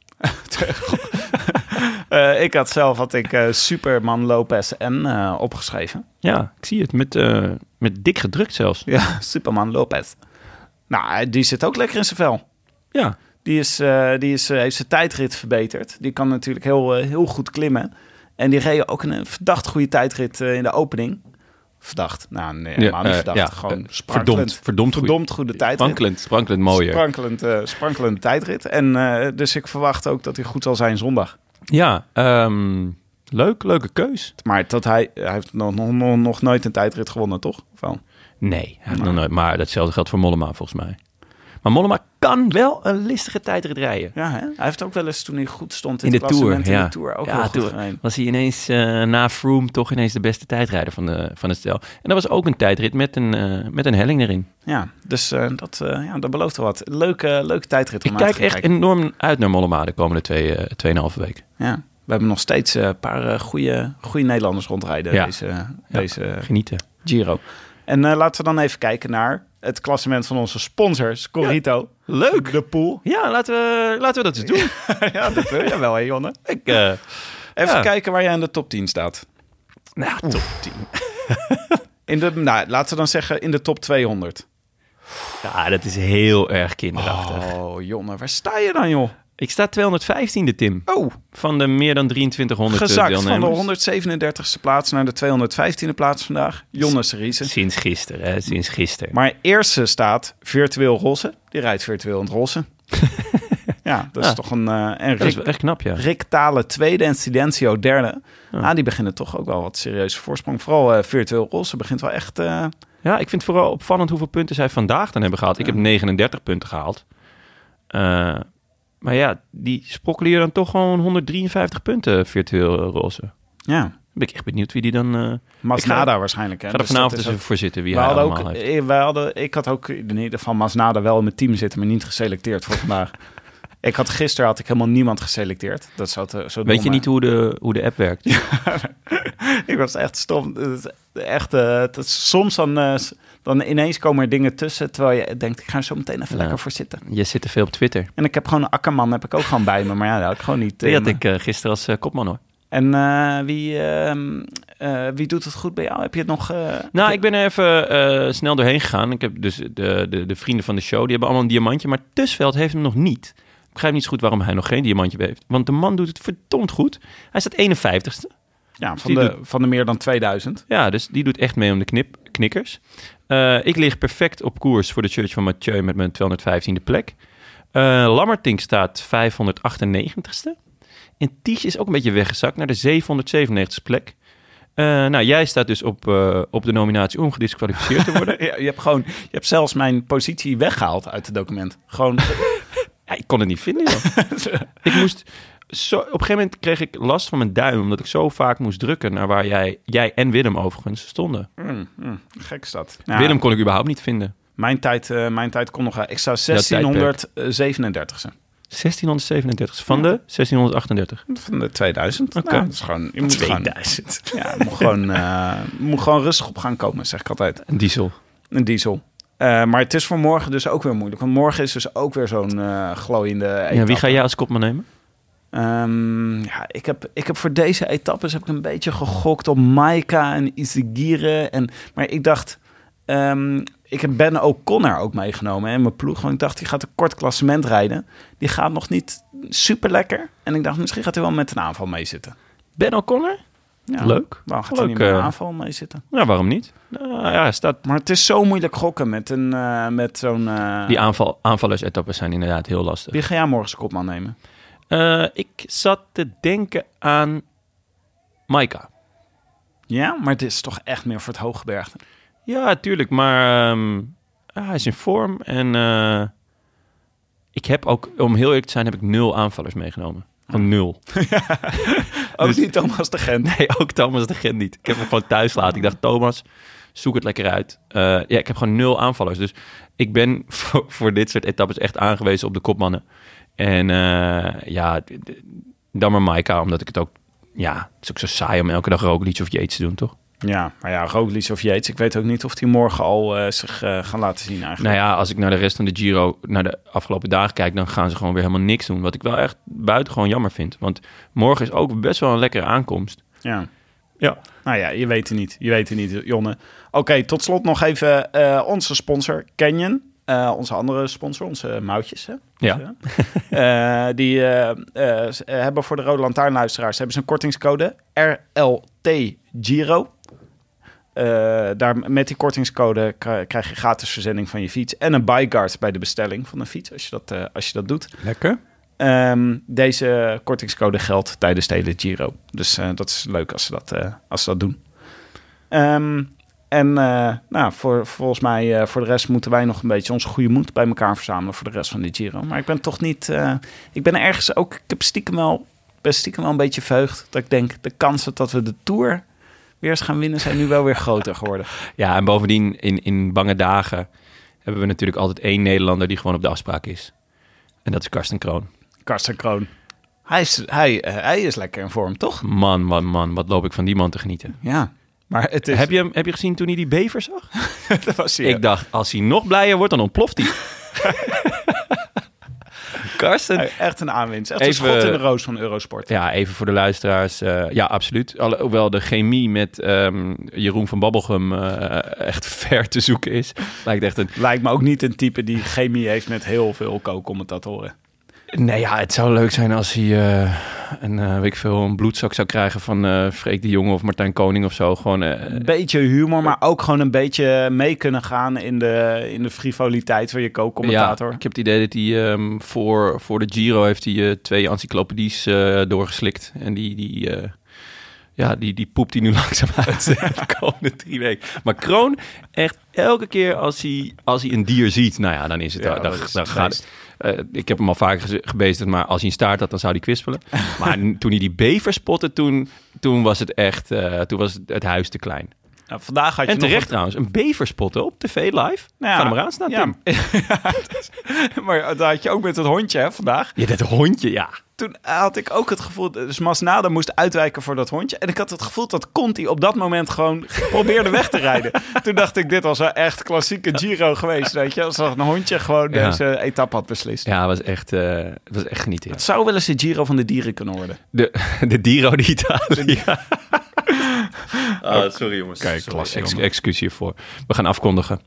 uh, ik had zelf had ik, uh, Superman Lopez en uh, opgeschreven. Ja, ik zie het. Met, uh, met dik gedrukt zelfs. Ja, Superman Lopez. Nou, die zit ook lekker in zijn vel. Ja. Die, is, uh, die is, uh, heeft zijn tijdrit verbeterd. Die kan natuurlijk heel, uh, heel goed klimmen. En die reed ook een verdacht goede tijdrit uh, in de opening. Verdacht. Nou, nee, helemaal ja, niet verdacht. Uh, ja. Gewoon sprankelend. Verdomd, verdomd, verdomd goede tijdrit. Sprankelend, sprankelend mooier. Sprankelend, uh, sprankelend tijdrit. En uh, dus ik verwacht ook dat hij goed zal zijn zondag. Ja, um, leuk, leuke keus. Maar dat hij, hij heeft nog, nog, nog nooit een tijdrit gewonnen, toch? Of wel? Nee, hij heeft nog nooit. Maar datzelfde geldt voor Mollema volgens mij. Maar Mollema kan wel een listige tijdrit rijden. Ja, hè? Hij heeft ook wel eens toen hij goed stond in, in de klassement Tour, ja. in de Tour ook ja, heel goed gereden. Was hij ineens uh, na Froome toch ineens de beste tijdrijder van, de, van het stel. En dat was ook een tijdrit met een, uh, met een helling erin. Ja, dus uh, dat, uh, ja, dat belooft wel wat. Leuke, leuke tijdrit. Ik kijk echt kijken. enorm uit naar Mollema de komende twee, uh, tweeënhalve weken. Ja. We hebben nog steeds een uh, paar uh, goede, goede Nederlanders rondrijden. Ja. Deze, ja, deze genieten. Giro. En uh, laten we dan even kijken naar het klassement van onze sponsors, Corrito. Ja, leuk. De pool. Ja, laten we, laten we dat eens doen. ja, dat wil je wel, hè, Jonne? Ik, uh, even ja. kijken waar jij in de top tien staat. Nou, top tien. in de, nou, laten we dan zeggen in de top tweehonderd. Ja, dat is heel erg kinderachtig. Oh, jongen, waar sta je dan, joh? Ik sta tweehonderdvijftiende, Tim. Oh. Van de meer dan drieëntwintighonderd gezakt, deelnemers. Van de honderdzevenendertigste plaats naar de tweehonderdvijftiende plaats vandaag. Jonas Riesen. Sinds gisteren, hè? Sinds gisteren. Maar eerste staat virtueel Rossen. Die rijdt virtueel in het Rossen. Ja, dat is ja. toch een... Uh, en Rick, dat is echt knap, ja. Rick Talen tweede en Silentio derde. Ja. Ah, die beginnen toch ook wel wat serieuze voorsprong. Vooral uh, virtueel Rossen begint wel echt... Uh... Ja, ik vind het vooral opvallend hoeveel punten zij vandaag dan hebben gehaald. Ja. Ik heb negenendertig punten gehaald. Uh, maar ja, die sprokkelen hier dan toch gewoon honderddrieënvijftig punten virtueel uh, Rossen. Ja. Dan ben ik echt benieuwd wie die dan... Uh... Masnada ga, waarschijnlijk. Hè? Ik ga er dus vanavond eens ook... voor zitten wie hij allemaal ook, heeft. Wij hadden, ik had ook in ieder geval Masnada wel in mijn team zitten, maar niet geselecteerd voor vandaag. Ik had gisteren had ik helemaal niemand geselecteerd. Dat zou te, zo Weet dom, je niet hoe de, hoe de app werkt? Ja, ik was echt stom. Echt, uh, dat is, soms dan, uh, dan ineens komen er dingen tussen, terwijl je denkt, ik ga er zo meteen even ja, lekker voor zitten. Je zit te veel op Twitter. En ik heb gewoon een Akkerman, heb ik ook gewoon bij me. Maar ja, dat had ik gewoon niet. Die had ik uh, gisteren als uh, kopman, hoor. En uh, wie, uh, uh, wie doet het goed bij jou? Heb je het nog... Uh, nou, ik ben er even uh, snel doorheen gegaan. Ik heb dus de, de, de vrienden van de show, die hebben allemaal een diamantje. Maar Tussveld heeft hem nog niet. Ik begrijp niet zo goed waarom hij nog geen diamantje heeft. Want de man doet het verdomd goed. Hij staat eenenvijftigste. Ja, van, dus de, doet... van de meer dan tweeduizend. Ja, dus die doet echt mee om de knip, knikkers. Uh, ik lig perfect op koers voor de Church van Mathieu met mijn tweehonderdvijftiende plek. Uh, Lammertink staat vijfhonderdachtennegentigste. En Tiesje is ook een beetje weggezakt naar de zevenhonderdzevenennegentigste plek. Uh, nou, jij staat dus op, uh, op de nominatie om gedisqualificeerd te worden. Ja, je hebt gewoon, je hebt zelfs mijn positie weggehaald uit het document. Gewoon... Ja, ik kon het niet vinden, joh. Ik moest zo, op een gegeven moment kreeg ik last van mijn duim, omdat ik zo vaak moest drukken naar waar jij, jij en Willem overigens stonden. Mm, mm, gek is dat. Ja, Willem kon ik überhaupt niet vinden. Mijn tijd, uh, mijn tijd kon nog... Uh, ik sta zestienhonderdzevenendertigste. zestienhonderdzevenendertig van ja. De zestienhonderdachtendertig? Van de tweeduizend. Oké. Okay. Nou, dus gewoon... Je moet tweeduizend. Gaan, ja, je moet gewoon, uh, moet gewoon rustig op gaan komen, zeg ik altijd. Een diesel. Een diesel. Uh, maar het is voor morgen dus ook weer moeilijk. Want morgen is dus ook weer zo'n uh, glooiende etappe. Ja, wie ga jij als kopman nemen? Um, ja, ik, heb, ik heb voor deze etappes heb ik een beetje gegokt op Maika en Izagirre. En, maar ik dacht... Um, ik heb Ben O'Connor ook meegenomen in mijn ploeg. Want ik dacht, die gaat een kort klassement rijden. Die gaat nog niet super lekker. En ik dacht, misschien gaat hij wel met een aanval mee zitten. Ben O'Connor? Ja, leuk. Waarom gaat leuk, hij niet met een aanval mee zitten? Ja, waarom niet? Nou, ja, staat... Maar het is zo moeilijk gokken met, een, uh, met zo'n... Uh... Die aanval, aanvallers-etappes zijn inderdaad heel lastig. Wie ga jij morgen zijn kopman nemen? Uh, ik zat te denken aan Maika. Ja, maar het is toch echt meer voor het hooggebergte? Ja, tuurlijk. Maar um, ah, hij is in vorm. En uh, ik heb ook, om heel eerlijk te zijn, heb ik nul aanvallers meegenomen. Van nul. Ja, ook dus, niet Thomas de Gent. Nee, ook Thomas de Gent niet. Ik heb hem gewoon thuis laten. Ik dacht, Thomas, zoek het lekker uit. Uh, ja, ik heb gewoon nul aanvallers. Dus ik ben voor, voor dit soort etappes echt aangewezen op de kopmannen. En uh, ja, dan maar Maika, omdat ik het ook... Ja, het is ook zo saai om elke dag Roglič of Yates te doen, toch? Ja, maar ja, Roglič of Yates. Ik weet ook niet of die morgen al uh, zich uh, gaan laten zien eigenlijk. Nou ja, als ik naar de rest van de Giro, naar de afgelopen dagen kijk, dan gaan ze gewoon weer helemaal niks doen. Wat ik wel echt buitengewoon jammer vind. Want morgen is ook best wel een lekkere aankomst. Ja. Ja. Nou ja, je weet het niet. Je weet het niet, Jonne. Oké, okay, tot slot nog even uh, onze sponsor, Canyon. Uh, onze andere sponsor, onze mouwtjes. Hè? Ja. Uh, die uh, uh, hebben voor de Rode Lantaarn luisteraars hebben ze een kortingscode R L T Giro. Uh, daar, met die kortingscode k- krijg je gratis verzending van je fiets en een buyguard bij de bestelling van een fiets, als je dat, uh, als je dat doet. Lekker. Um, deze kortingscode geldt tijdens de hele Giro. Dus uh, dat is leuk als ze dat, uh, als ze dat doen. Um, en uh, nou, voor, volgens mij, uh, voor de rest moeten wij nog een beetje onze goede moed bij elkaar verzamelen voor de rest van de Giro. Maar ik ben toch niet... Uh, ik ben ergens ook... Ik heb stiekem wel, best stiekem wel een beetje verheugd dat ik denk, de kansen dat we de Tour... weer eens gaan winnen, zijn nu wel weer groter geworden. Ja, en bovendien, in, in bange dagen... hebben we natuurlijk altijd één Nederlander... die gewoon op de afspraak is. En dat is Karsten Kroon. Karsten Kroon. Hij is, hij, hij is lekker in vorm, toch? Man, man, man. Wat loop ik van die man te genieten. Ja, maar het is... Heb je hem heb je gezien toen hij die bever zag? Dat was hij. Ik dacht, als hij nog blijer wordt, dan ontploft hij. Karsten. Echt een aanwinst. Echt even, een schot in de roos van Eurosport. Ja, even voor de luisteraars. Uh, ja, absoluut. Alhoewel de chemie met um, Jeroen van Babbelgem uh, echt ver te zoeken is. Lijkt, echt een... Lijkt me ook niet een type die chemie heeft met heel veel co-commentatoren. Nee, ja, het zou leuk zijn als hij uh, een, uh, weet ik veel, een bloedzak zou krijgen van uh, Freek de Jonge of Martijn Koning of zo. Gewoon, uh, een beetje humor, maar ook gewoon een beetje mee kunnen gaan in de, in de frivoliteit van je co-commentator. Ja, ik heb het idee dat hij um, voor, voor de Giro heeft hij uh, twee encyclopedies uh, doorgeslikt. En die, die, uh, ja, die, die poept hij nu langzaam uit de komende drie weken. Maar Kroon, echt elke keer als hij, als hij een dier ziet, nou ja, dan is het, ja, dan, is dan het gaat het. Uh, ik heb hem al vaker gebezigd, maar als hij een staart had, dan zou hij kwispelen. Maar toen hij die bever spotte, toen, toen was het echt, uh, toen was het, het huis te klein. Nou, vandaag had je en terecht nog wat... trouwens, een bever spotten op tv live. Nou ja, ga er maar aan staan, ja. Tim. Ja, dus, maar dat had je ook met dat hondje, hè, vandaag. Ja, dat hondje, ja. Toen had ik ook het gevoel... Dus Masnada moest uitwijken voor dat hondje. En ik had het gevoel dat Conti op dat moment gewoon probeerde weg te rijden. Toen dacht ik, dit was wel echt klassieke Giro geweest. Weet je, als een hondje gewoon ja. deze etappe had beslist. Ja, het was echt, uh, was echt genieten. Het zou wel eens de Giro van de dieren kunnen worden. De, de Giro di Italia. Oh, sorry jongens. Kijk, sorry, ex- excuus hiervoor. We gaan afkondigen.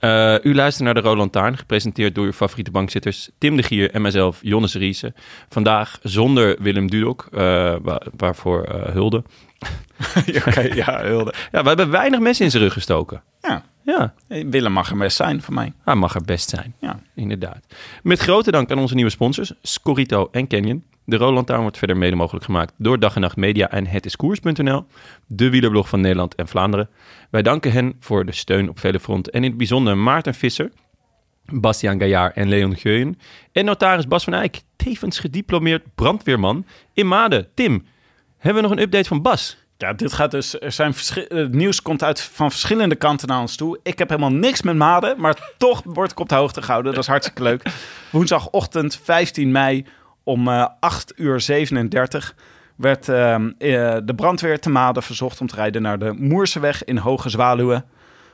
Uh, u luistert naar De Rode Lantaarn, gepresenteerd door uw favoriete bankzitters Tim de Gier en mijzelf, Jonnes Riese. Vandaag zonder Willem Dudok, uh, waar, waarvoor uh, hulde. Okay, ja, hulde. Ja, we hebben weinig mensen in zijn rug gestoken. Ja. Ja. Willem mag er best zijn voor mij. Hij mag er best zijn, ja, inderdaad. Met grote dank aan onze nieuwe sponsors, Scorrito en Canyon. De Rode Lantaarn wordt verder mede mogelijk gemaakt door Dag en Nacht Media en het is koers punt n l, de wielerblog van Nederland en Vlaanderen. Wij danken hen voor de steun op vele fronten en in het bijzonder Maarten Visser, Bastiaan Gaillard en Leon Geuyen en notaris Bas van Eyck, tevens gediplomeerd brandweerman in Maden. Tim, hebben we nog een update van Bas? Ja, dit gaat dus, er zijn verschi- het nieuws komt uit van verschillende kanten naar ons toe. Ik heb helemaal niks met Maden, maar toch word ik op de hoogte gehouden. Dat is hartstikke leuk. Woensdagochtend vijftien mei om uh, acht uur zevenendertig werd uh, uh, de brandweer te Maden verzocht om te rijden naar de Moorseweg in Hoge Zwaluwe.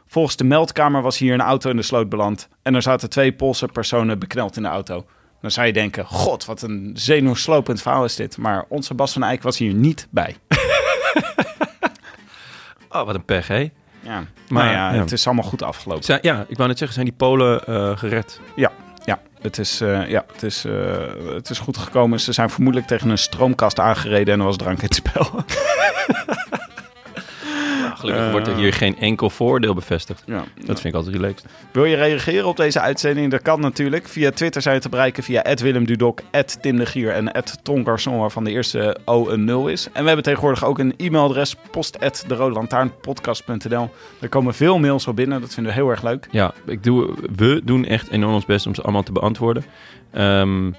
Volgens de meldkamer was hier een auto in de sloot beland. En er zaten twee Poolse personen bekneld in de auto. Dan zou je denken, god, wat een zenuwslopend verhaal is dit. Maar onze Bas van Eyck was hier niet bij. Oh, wat een pech, hè? Ja, maar nou ja, ja, het is allemaal goed afgelopen. Zijn, ja, ik wou net zeggen, zijn die Polen uh, gered? Ja. Ja, het is, uh, ja het, is, uh, het is goed gekomen. Ze zijn vermoedelijk tegen een stroomkast aangereden en er was drank in het spel. Nou, gelukkig uh, wordt er hier geen enkel voordeel bevestigd. Ja, dat ja. vind ik altijd relaxed. Wil je reageren op deze uitzending? Dat kan natuurlijk. Via Twitter zijn we te bereiken via at willem dudok, at tim de gier en at trongarson, waarvan de eerste O een nul is. En we hebben tegenwoordig ook een e-mailadres, post at de rode lantaarn podcast punt n l. Er komen veel mails wel binnen, dat vinden we heel erg leuk. Ja, ik doe, we doen echt enorm ons best om ze allemaal te beantwoorden. Um,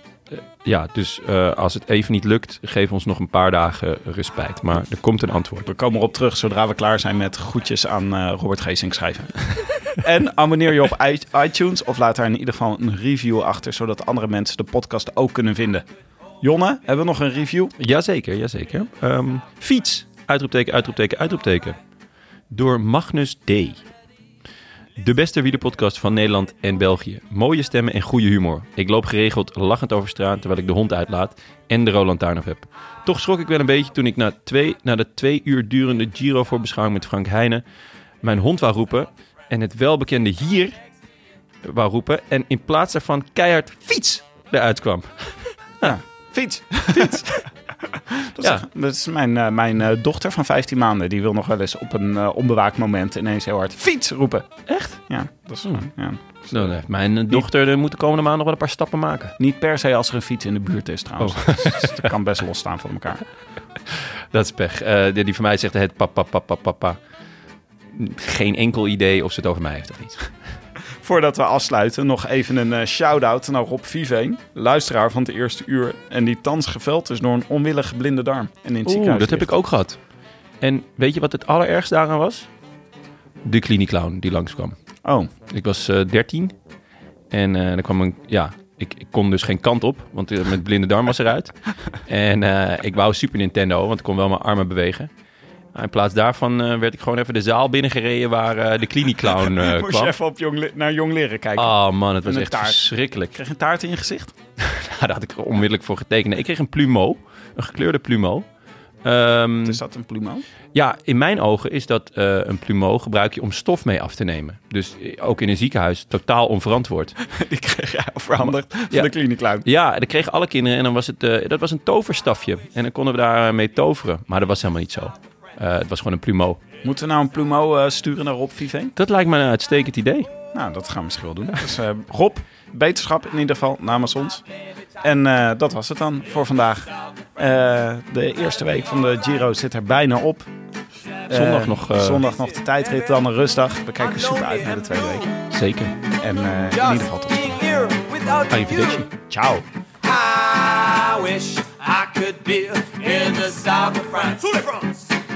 Ja, dus uh, als het even niet lukt, geef ons nog een paar dagen respijt. Maar er komt een antwoord. We komen erop terug zodra we klaar zijn met groetjes aan uh, Robert Gesink schrijven. En abonneer je op iTunes of laat daar in ieder geval een review achter, zodat andere mensen de podcast ook kunnen vinden. Jonne, hebben we nog een review? Jazeker, jazeker. Um, fiets, uitroepteken, uitroepteken, uitroepteken. Door Magnus D. De beste wielerpodcast van Nederland en België. Mooie stemmen en goede humor. Ik loop geregeld lachend over straat terwijl ik de hond uitlaat en de Rode Lantaarn op heb. Toch schrok ik wel een beetje toen ik na, twee, na de twee uur durende Giro voor beschouwing met Frank Heijnen mijn hond wou roepen en het welbekende hier wou roepen en in plaats daarvan keihard fiets eruit kwam. Ja, fiets, fiets. Dat, ja. is, dat is mijn, uh, mijn uh, dochter van vijftien maanden. Die wil nog wel eens op een uh, onbewaakt moment ineens heel hard fiets roepen. Echt? Ja, dat is... Hmm. Ja. Dan heeft mijn uh, dochter niet, moet de komende maand nog wel een paar stappen maken. Niet per se als er een fiets in de buurt is trouwens. Oh. Dat kan best losstaan van elkaar. Dat is pech. Uh, die, die van mij zegt het papa, papa, papa. Geen enkel idee of ze het over mij heeft of niet. Voordat we afsluiten, nog even een shout-out naar Rob Viveen, luisteraar van het eerste uur. En die thans geveld is door een onwillige blinde darm. En in het Oeh, dat heb ik ook gehad. En weet je wat het allerergste daaraan was? De klinieklauw die langskwam. Oh. Ik was uh, dertien. En uh, er kwam een... Ja, ik, ik kon dus geen kant op, want uh, met blinde darm was eruit. En uh, ik wou Super Nintendo, want ik kon wel mijn armen bewegen. In plaats daarvan uh, werd ik gewoon even de zaal binnengereden waar uh, de klinieklown uh, kwam. Moest je even op jong, naar jong leren kijken. Oh man, het was echt taart. verschrikkelijk. Kreeg je een taart in je gezicht? Nou, daar had ik er onmiddellijk voor getekend. Ik kreeg een plumeau, een gekleurde plumeau. Um, is dat een plumeau? Ja, in mijn ogen is dat uh, een plumeau gebruik je om stof mee af te nemen. Dus ook in een ziekenhuis, totaal onverantwoord. Die kreeg jij overhandigd van ja. de kliniekluim. Ja, dat kregen alle kinderen en dan was het, uh, dat was een toverstafje. En dan konden we daarmee toveren. Maar dat was helemaal niet zo. Uh, het was gewoon een plumeau. Moeten we nou een plumeau uh, sturen naar Rob Viveen? Dat lijkt me een uitstekend idee. Nou, dat gaan we misschien wel doen. Dus uh, Rob, beterschap in ieder geval namens ons. En uh, dat was het dan voor vandaag. Uh, de eerste week van de Giro zit er bijna op. Uh, zondag, nog, uh... zondag nog de tijdrit, dan een rustdag. We kijken super uit naar de tweede week. Zeker. En uh, in ieder geval tot ziens. Ciao. I wish I could be in the south of France.